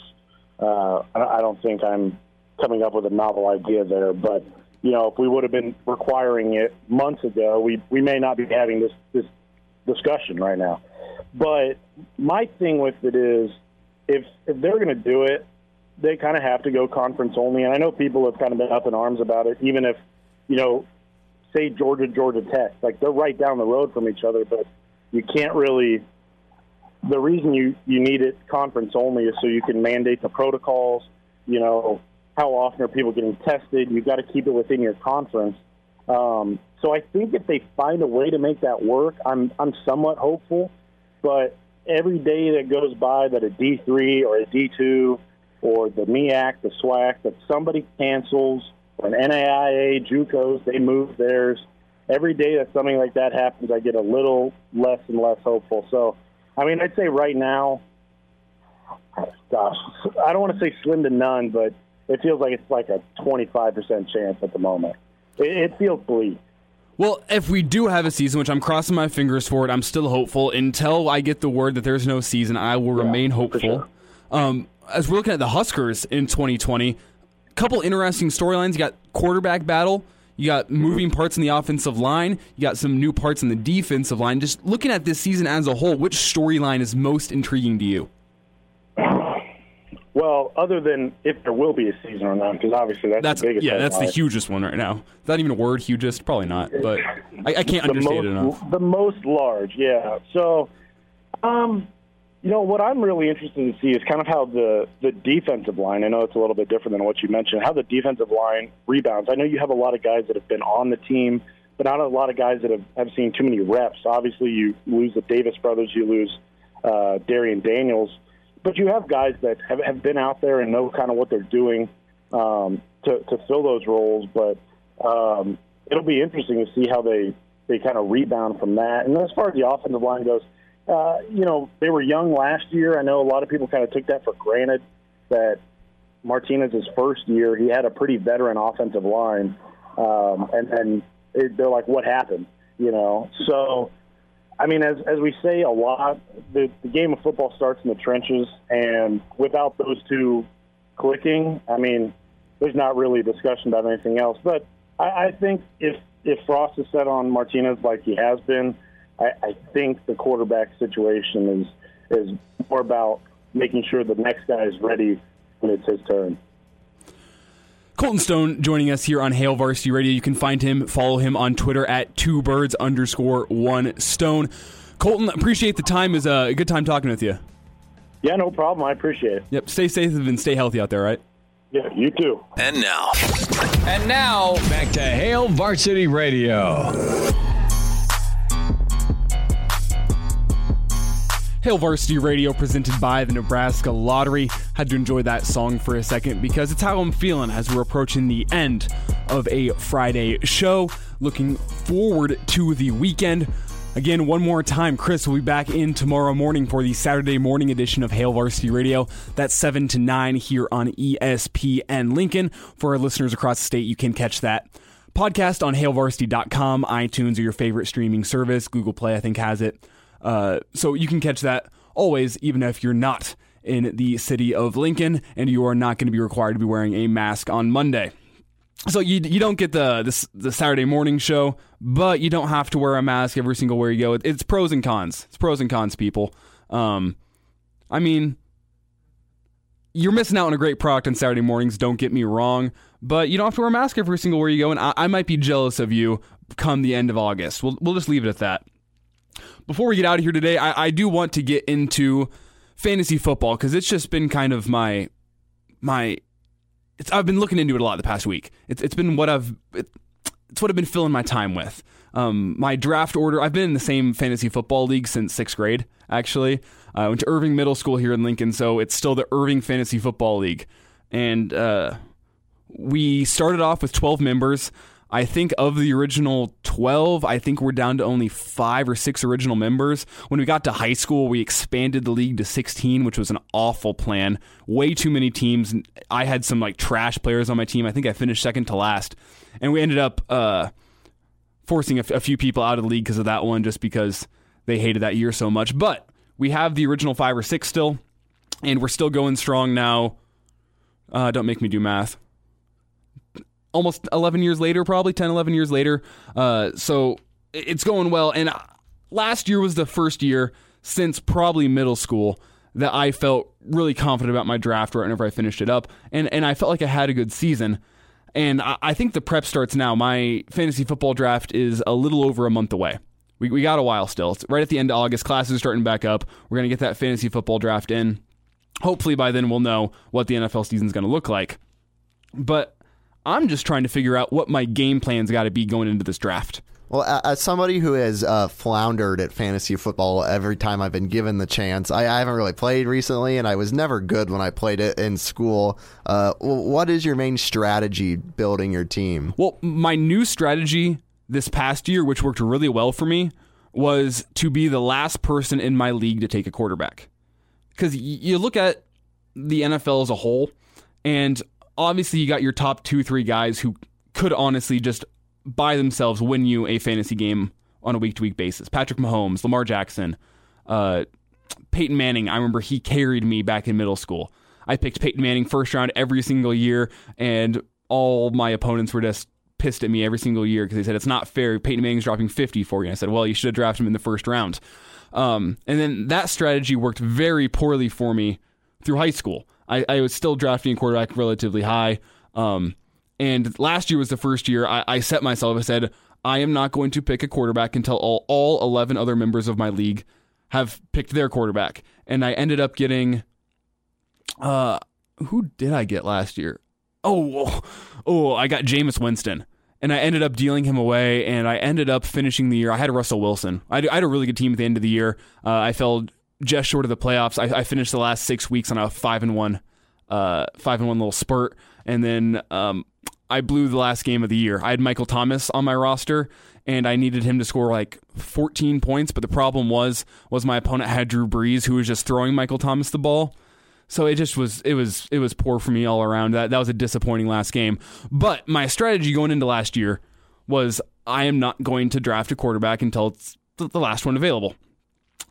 Uh, I don't think I'm coming up with a novel idea there. But you know, if we would have been requiring it months ago, we we may not be having this this discussion right now. But my thing with it is, if if they're going to do it, they kind of have to go conference only. And I know people have kind of been up in arms about it, even if you know. Say Georgia, Georgia Tech, like they're right down the road from each other, but you can't really. The reason you, you need it conference only is so you can mandate the protocols. You know, how often are people getting tested? You've got to keep it within your conference. Um, so I think if they find a way to make that work, I'm I'm somewhat hopeful. But every day that goes by that a D three or a D two or the M E A C, the SWAC, that somebody cancels. When N A I A, JUCOs, they move theirs. Every day that something like that happens, I get a little less and less hopeful. So, I mean, I'd say right now, gosh, I don't want to say slim to none, but it feels like it's like a twenty-five percent chance at the moment. It, it feels bleak. Well, if we do have a season, which I'm crossing my fingers for it, I'm still hopeful. Until I get the word that there's no season, I will yeah, remain hopeful. Sure. Um, as we're looking at the Huskers in twenty twenty, couple interesting storylines. You got quarterback battle. You got moving parts in the offensive line. You got some new parts in the defensive line. Just looking at this season as a whole, which storyline is most intriguing to you? Well, other than if there will be a season or not, because obviously that's, that's the biggest. Yeah, that's the hugest one right now. Is that even a word, hugest? Probably not, but I, I can't understand it enough. The most large, yeah. So, um... you know, what I'm really interested to see is kind of how the, the defensive line, I know it's a little bit different than what you mentioned, how the defensive line rebounds. I know you have a lot of guys that have been on the team, but not a lot of guys that have, have seen too many reps. Obviously, you lose the Davis brothers, you lose uh, Darian Daniels, but you have guys that have, have been out there and know kind of what they're doing um, to, to fill those roles. But um, it'll be interesting to see how they, they kind of rebound from that. And as far as the offensive line goes, Uh, you know, they were young last year. I know a lot of people kind of took that for granted that Martinez's first year, he had a pretty veteran offensive line. Um, and and it, they're like, what happened? You know, so, I mean, as as we say a lot, the, the game of football starts in the trenches. And without those two clicking, I mean, there's not really a discussion about anything else. But I, I think if, if Frost is set on Martinez like he has been, I, I think the quarterback situation is is more about making sure the next guy is ready when it's his turn. Colton Stone joining us here on Hail Varsity Radio. You can find him, follow him on Twitter at twobirds underscore one stone. Colton, appreciate the time. It's a good time talking with you. Yeah, no problem. I appreciate it. Yep. Stay safe and stay healthy out there, right? Yeah, you too. And now. And now, back to Hail Varsity Radio. Hail Varsity Radio presented by the Nebraska Lottery. Had to enjoy that song for a second because it's how I'm feeling as we're approaching the end of a Friday show. Looking forward to the weekend. Again, one more time, Chris will be back in tomorrow morning for the Saturday morning edition of Hail Varsity Radio. That's seven to nine here on E S P N Lincoln. For our listeners across the state, you can catch that podcast on hail varsity dot com, iTunes, or your favorite streaming service. Google Play, I think, has it. Uh, so you can catch that always, even if you're not in the city of Lincoln and you are not going to be required to be wearing a mask on Monday. So you you don't get the, the the Saturday morning show, but you don't have to wear a mask every single where you go. It's pros and cons. It's pros and cons, people. Um, I mean, you're missing out on a great product on Saturday mornings, don't get me wrong, but you don't have to wear a mask every single where you go, and I, I might be jealous of you come the end of August. We'll we'll just leave it at that. Before we get out of here today, I, I do want to get into fantasy football, because it's just been kind of my... my it's, I've been looking into it a lot the past week. It's It's been what I've... It, it's what I've been filling my time with. Um, my draft order, I've been in the same fantasy football league since sixth grade, actually. I went to Irving Middle School here in Lincoln, so it's still the Irving Fantasy Football League. And uh, we started off with twelve members. I think of the original twelve, I think we're down to only five or six original members. When we got to high school, we expanded the league to sixteen, which was an awful plan. Way too many teams. I had some like trash players on my team. I think I finished second to last. And we ended up uh, forcing a, f- a few people out of the league because of that one, just because they hated that year so much. But we have the original five or six still, and we're still going strong now. Uh, don't make me do math. Almost eleven years later, probably ten, eleven years later. Uh, so it's going well. And last year was the first year since probably middle school that I felt really confident about my draft right whenever I finished it up. And and I felt like I had a good season. And I, I think the prep starts now. My fantasy football draft is a little over a month away. We we got a while still. It's right at the end of August. Classes are starting back up. We're going to get that fantasy football draft in. Hopefully by then we'll know what the N F L season is going to look like. But I'm just trying to figure out what my game plan's got to be going into this draft. Well, as somebody who has uh, floundered at fantasy football every time I've been given the chance, I, I haven't really played recently, and I was never good when I played it in school. Uh, what is your main strategy building your team? Well, my new strategy this past year, which worked really well for me, was to be the last person in my league to take a quarterback. Because you look at the N F L as a whole, and obviously, you got your top two, three guys who could honestly just by themselves win you a fantasy game on a week-to-week basis. Patrick Mahomes, Lamar Jackson, uh, Peyton Manning. I remember he carried me back in middle school. I picked Peyton Manning first round every single year, and all my opponents were just pissed at me every single year because they said, it's not fair. Peyton Manning's dropping fifty for you. And I said, well, you should have drafted him in the first round. Um, and then that strategy worked very poorly for me through high school. I, I was still drafting a quarterback relatively high. Um, and last year was the first year I, I set myself. I said, I am not going to pick a quarterback until all, all eleven other members of my league have picked their quarterback. And I ended up getting... Uh, who did I get last year? Oh, oh, I got Jameis Winston. And I ended up dealing him away, and I ended up finishing the year. I had Russell Wilson. I, I had a really good team at the end of the year. Uh, I fell just short of the playoffs. I, I finished the last six weeks on a five and one, uh, five and one little spurt, and then um, I blew the last game of the year. I had Michael Thomas on my roster, and I needed him to score like fourteen points. But the problem was, was my opponent had Drew Brees, who was just throwing Michael Thomas the ball. So it just was, it was, it was poor for me all around. That that was a disappointing last game. But my strategy going into last year was I am not going to draft a quarterback until it's the last one available.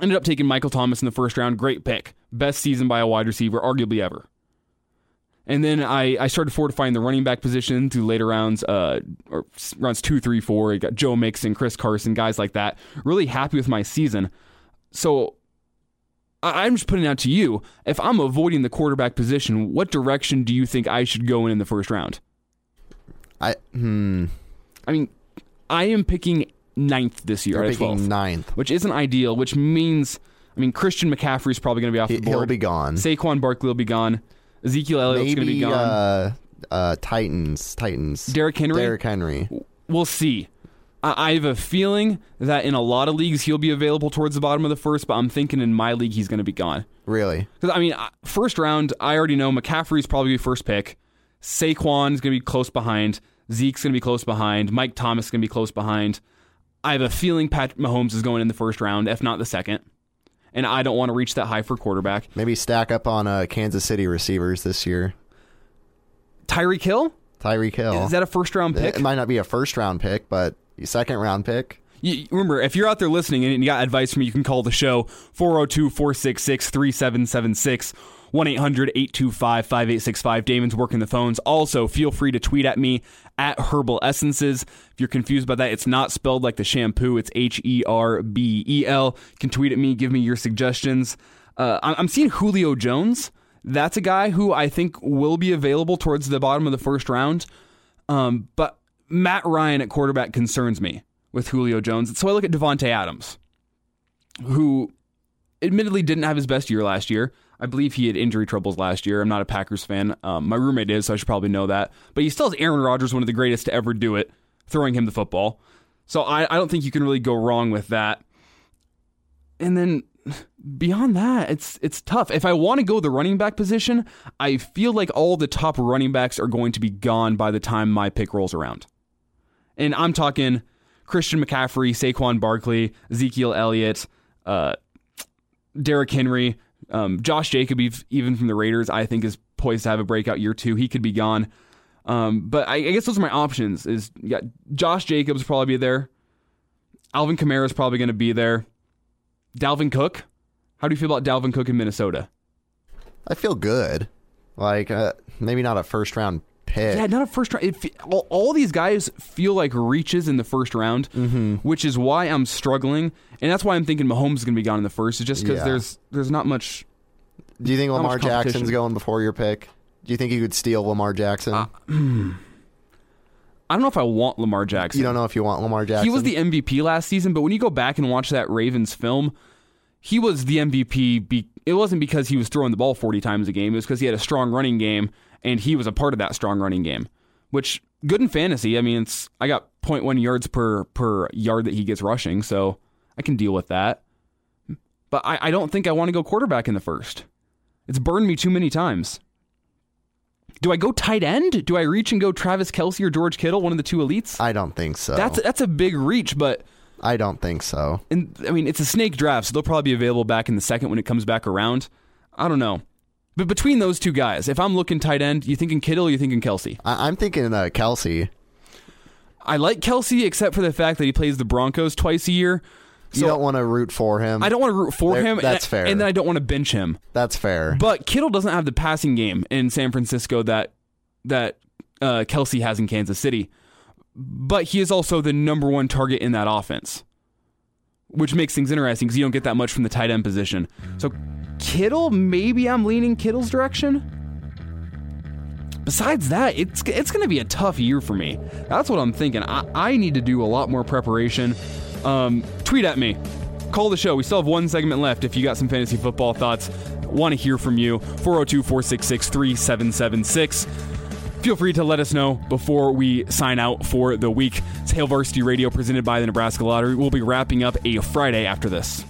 Ended up taking Michael Thomas in the first round. Great pick. Best season by a wide receiver, arguably ever. And then I, I started fortifying the running back position through later rounds, uh, or rounds two, three, four. I got Joe Mixon, Chris Carson, guys like that. Really happy with my season. So I, I'm just putting it out to you. If I'm avoiding the quarterback position, what direction do you think I should go in in the first round? I hmm. I mean, I am picking ninth this year. You're picking twelfth, ninth, which isn't ideal, which means, I mean, Christian McCaffrey's probably going to be off he, the board. He'll be gone. Saquon Barkley will be gone. Ezekiel Elliott's going to be gone. Uh, uh, Titans. Titans. Derrick Henry? Derrick Henry. We'll see. I, I have a feeling that in a lot of leagues he'll be available towards the bottom of the first, but I'm thinking in my league he's going to be gone. Really? Because, I mean, first round, I already know McCaffrey's probably first pick. Saquon's going to be close behind. Zeke's going to be close behind. Mike Thomas is going to be close behind. I have a feeling Pat Mahomes is going in the first round, if not the second. And I don't want to reach that high for quarterback. Maybe stack up on uh, Kansas City receivers this year. Tyreek Hill? Tyreek Hill. Is that a first-round pick? It might not be a first-round pick, but a second-round pick. You, remember, if you're out there listening and you got advice from me, you can call the show, four oh two, four six six, three seven seven six, one eight hundred, eight two five, five eight six five. Damon's working the phones. Also, feel free to tweet at me, at Herbal Essences. If you're confused by that, it's not spelled like the shampoo. It's H E R B E L. You can tweet at me, give me your suggestions. Uh, I'm seeing Julio Jones that's a guy who I think will be available towards the bottom of the first round. Um, but Matt Ryan at quarterback concerns me with Julio Jones. So I look at Devontae Adams, who admittedly didn't have his best year last year. I believe he had injury troubles last year. I'm not a Packers fan. Um, my roommate is, so I should probably know that. But he still has Aaron Rodgers, one of the greatest to ever do it, throwing him the football. So I, I don't think you can really go wrong with that. And then beyond that, it's it's tough. If I want to go the running back position, I feel like all the top running backs are going to be gone by the time my pick rolls around. And I'm talking Christian McCaffrey, Saquon Barkley, Ezekiel Elliott, uh, Derrick Henry, Um, Josh Jacoby, even from the Raiders, I think is poised to have a breakout year too. He could be gone. Um, but I, I guess those are my options. Is you got Josh Jacobs probably be there. Alvin Kamara is probably going to be there. Dalvin Cook. How do you feel about Dalvin Cook in Minnesota? I feel good. Like uh, maybe not a first round pick. Yeah, not a first round. It, all, all these guys feel like reaches in the first round, mm-hmm. which is why I'm struggling, and that's why I'm thinking Mahomes is going to be gone in the first. It's just because yeah. there's there's not much. Do you think Lamar Jackson's going before your pick? Do you think you could steal Lamar Jackson? Uh, I don't know if I want Lamar Jackson. You don't know if you want Lamar Jackson? He was the M V P last season, but when you go back and watch that Ravens film, he was the M V P. Be- it wasn't because he was throwing the ball forty times a game. It was because he had a strong running game. And he was a part of that strong running game, which good in fantasy. I mean, it's I got zero point one yards per per yard that he gets rushing, so I can deal with that. But I, I don't think I want to go quarterback in the first. It's burned me too many times. Do I go tight end? Do I reach and go Travis Kelce or George Kittle, one of the two elites? I don't think so. That's that's a big reach, but I don't think so. And I mean, it's a snake draft, so they'll probably be available back in the second when it comes back around. I don't know. But between those two guys, if I'm looking tight end, you thinking Kittle or you thinking Kelce? I- I'm thinking uh, Kelce. I like Kelce except for the fact that he plays the Broncos twice a year. So you don't want to root for him. I don't want to root for They're, him. That's and fair. I, and then I don't want to bench him. That's fair. But Kittle doesn't have the passing game in San Francisco that that uh, Kelce has in Kansas City. But he is also the number one target in that offense, which makes things interesting because you don't get that much from the tight end position. So Kittle, maybe I'm leaning Kittle's direction. Besides that, it's it's going to be a tough year for me. That's what I'm thinking. I, I need to do a lot more preparation. Um, tweet at me. Call the show. We still have one segment left. If you got some fantasy football thoughts, want to hear from you, four oh two, four six six, three seven seven six. Feel free to let us know before we sign out for the week. It's Hail Varsity Radio presented by the Nebraska Lottery. We'll be wrapping up a Friday after this.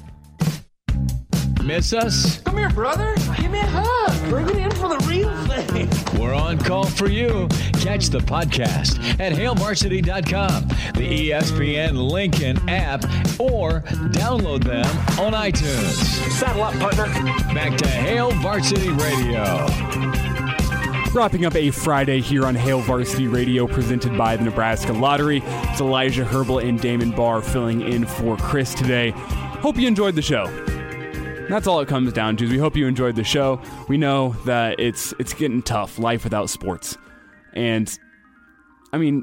Miss us? Come here, brother. Give me a hug. Bring it in for the real thing. We're on call for you. Catch the podcast at hail varsity dot com, the E S P N Lincoln app, or download them on iTunes. Saddle up, partner. Back to Hail Varsity Radio. Wrapping up a Friday here on Hail Varsity Radio presented by the Nebraska Lottery. It's Elijah Herbel and Damon Barr filling in for Chris today. Hope you enjoyed the show. That's all it comes down to is we hope you enjoyed the show. We know that it's it's getting tough, life without sports. And, I mean,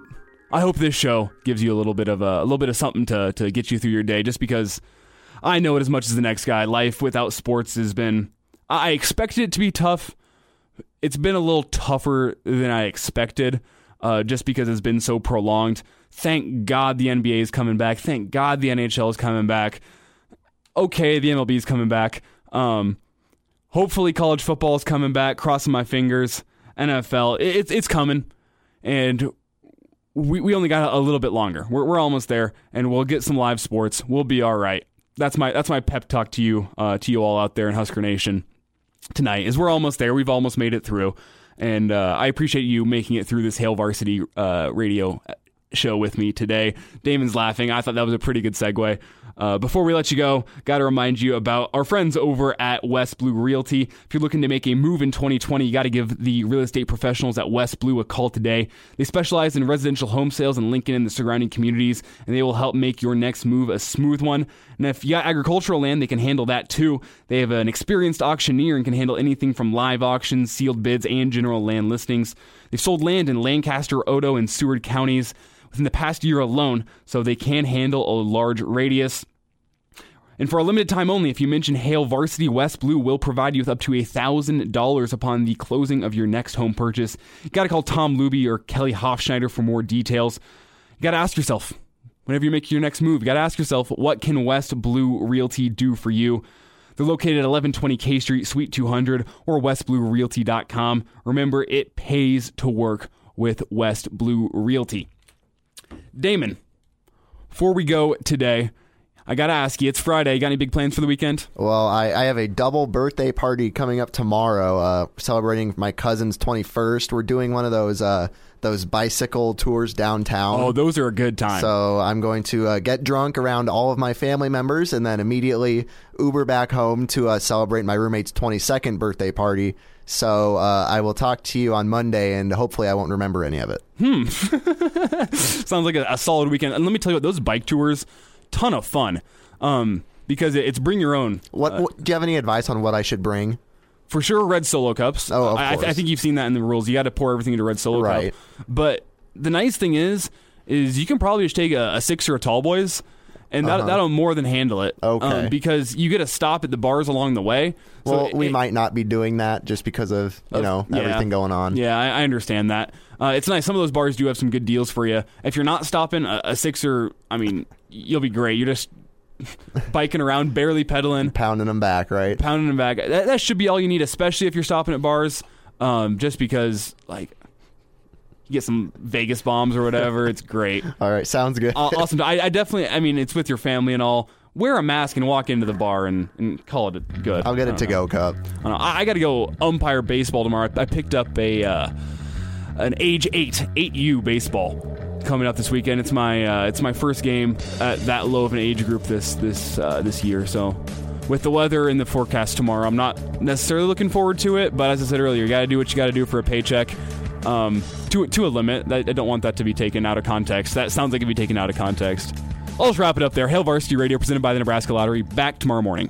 I hope this show gives you a little bit of a, a little bit of something to, to get you through your day, just because I know it as much as the next guy. Life without sports has been, I expected it to be tough. It's been a little tougher than I expected, uh, just because it's been so prolonged. Thank God the N B A is coming back. Thank God the N H L is coming back. Okay, the M L B is coming back. Um, hopefully college football is coming back. Crossing my fingers. N F L, it, it's it's coming. And we we only got a little bit longer. We're we're almost there, and we'll get some live sports. We'll be all right. That's my that's my pep talk to you uh, to you all out there in Husker Nation tonight. Is we're almost there. We've almost made it through, and uh, I appreciate you making it through this Hail Varsity uh, radio show with me today. Damon's laughing. I thought that was a pretty good segue. Uh, before we let you go, got to remind you about our friends over at West Blue Realty. If you're looking to make a move in twenty twenty, you got to give the real estate professionals at West Blue a call today. They specialize in residential home sales in Lincoln and the surrounding communities, and they will help make your next move a smooth one. And if you got agricultural land, they can handle that too. They have an experienced auctioneer and can handle anything from live auctions, sealed bids, and general land listings. They've sold land in Lancaster, Odo, and Seward counties within the past year alone, so they can handle a large radius. And for a limited time only, if you mention Hail Varsity, West Blue will provide you with up to one thousand dollars upon the closing of your next home purchase. You got to call Tom Luby or Kelly Hofschneider for more details. You got to ask yourself, whenever you make your next move, you got to ask yourself, what can West Blue Realty do for you? They're located at eleven twenty K Street, Suite two hundred, or west blue realty dot com. Remember, it pays to work with West Blue Realty. Damon, before we go today, I got to ask you, it's Friday. You got any big plans for the weekend? Well, I, I have a double birthday party coming up tomorrow, uh, celebrating my cousin's twenty-first. We're doing one of those uh, those bicycle tours downtown. Oh, those are a good time. So I'm going to uh, get drunk around all of my family members and then immediately Uber back home to uh, celebrate my roommate's twenty-second birthday party. So uh, I will talk to you on Monday, and hopefully I won't remember any of it. Hmm. Sounds like a, a solid weekend. And let me tell you what, those bike tours, ton of fun, um, because it's bring your own. What, uh, what do you have any advice on what I should bring? For sure, red Solo cups. Oh, of I, course. I, th- I think you've seen that in the rules. You got to pour everything into red Solo right. cup. But the nice thing is, is you can probably just take a, a six or a tall boys. And that, uh-huh. that'll more than handle it. Okay. Um, because you get a stop at the bars along the way. So well, it, we it, might not be doing that just because of, you of, know, yeah. everything going on. Yeah, I, I understand that. Uh, it's nice. Some of those bars do have some good deals for you. If you're not stopping a, a sixer, I mean, you'll be great. You're just biking around, barely pedaling. Pounding them back, right? Pounding them back. That, that should be all you need, especially if you're stopping at bars. Um, just because, like... get some Vegas bombs or whatever. It's great. All right. Sounds good. Awesome. I, I definitely, I mean, it's with your family and all. Wear a mask and walk into the bar and, and call it good. I'll get a to-go cup. I, I, I got to go umpire baseball tomorrow. I picked up a uh, an age eight, eight U baseball coming up this weekend. It's my uh, it's my first game at that low of an age group this this uh, this year. So with the weather and the forecast tomorrow, I'm not necessarily looking forward to it. But as I said earlier, you got to do what you got to do for a paycheck. Um, to to a limit. I don't want that to be taken out of context. That sounds like it'd be taken out of context. I'll just wrap it up there. Hail Varsity Radio, presented by the Nebraska Lottery. Back tomorrow morning.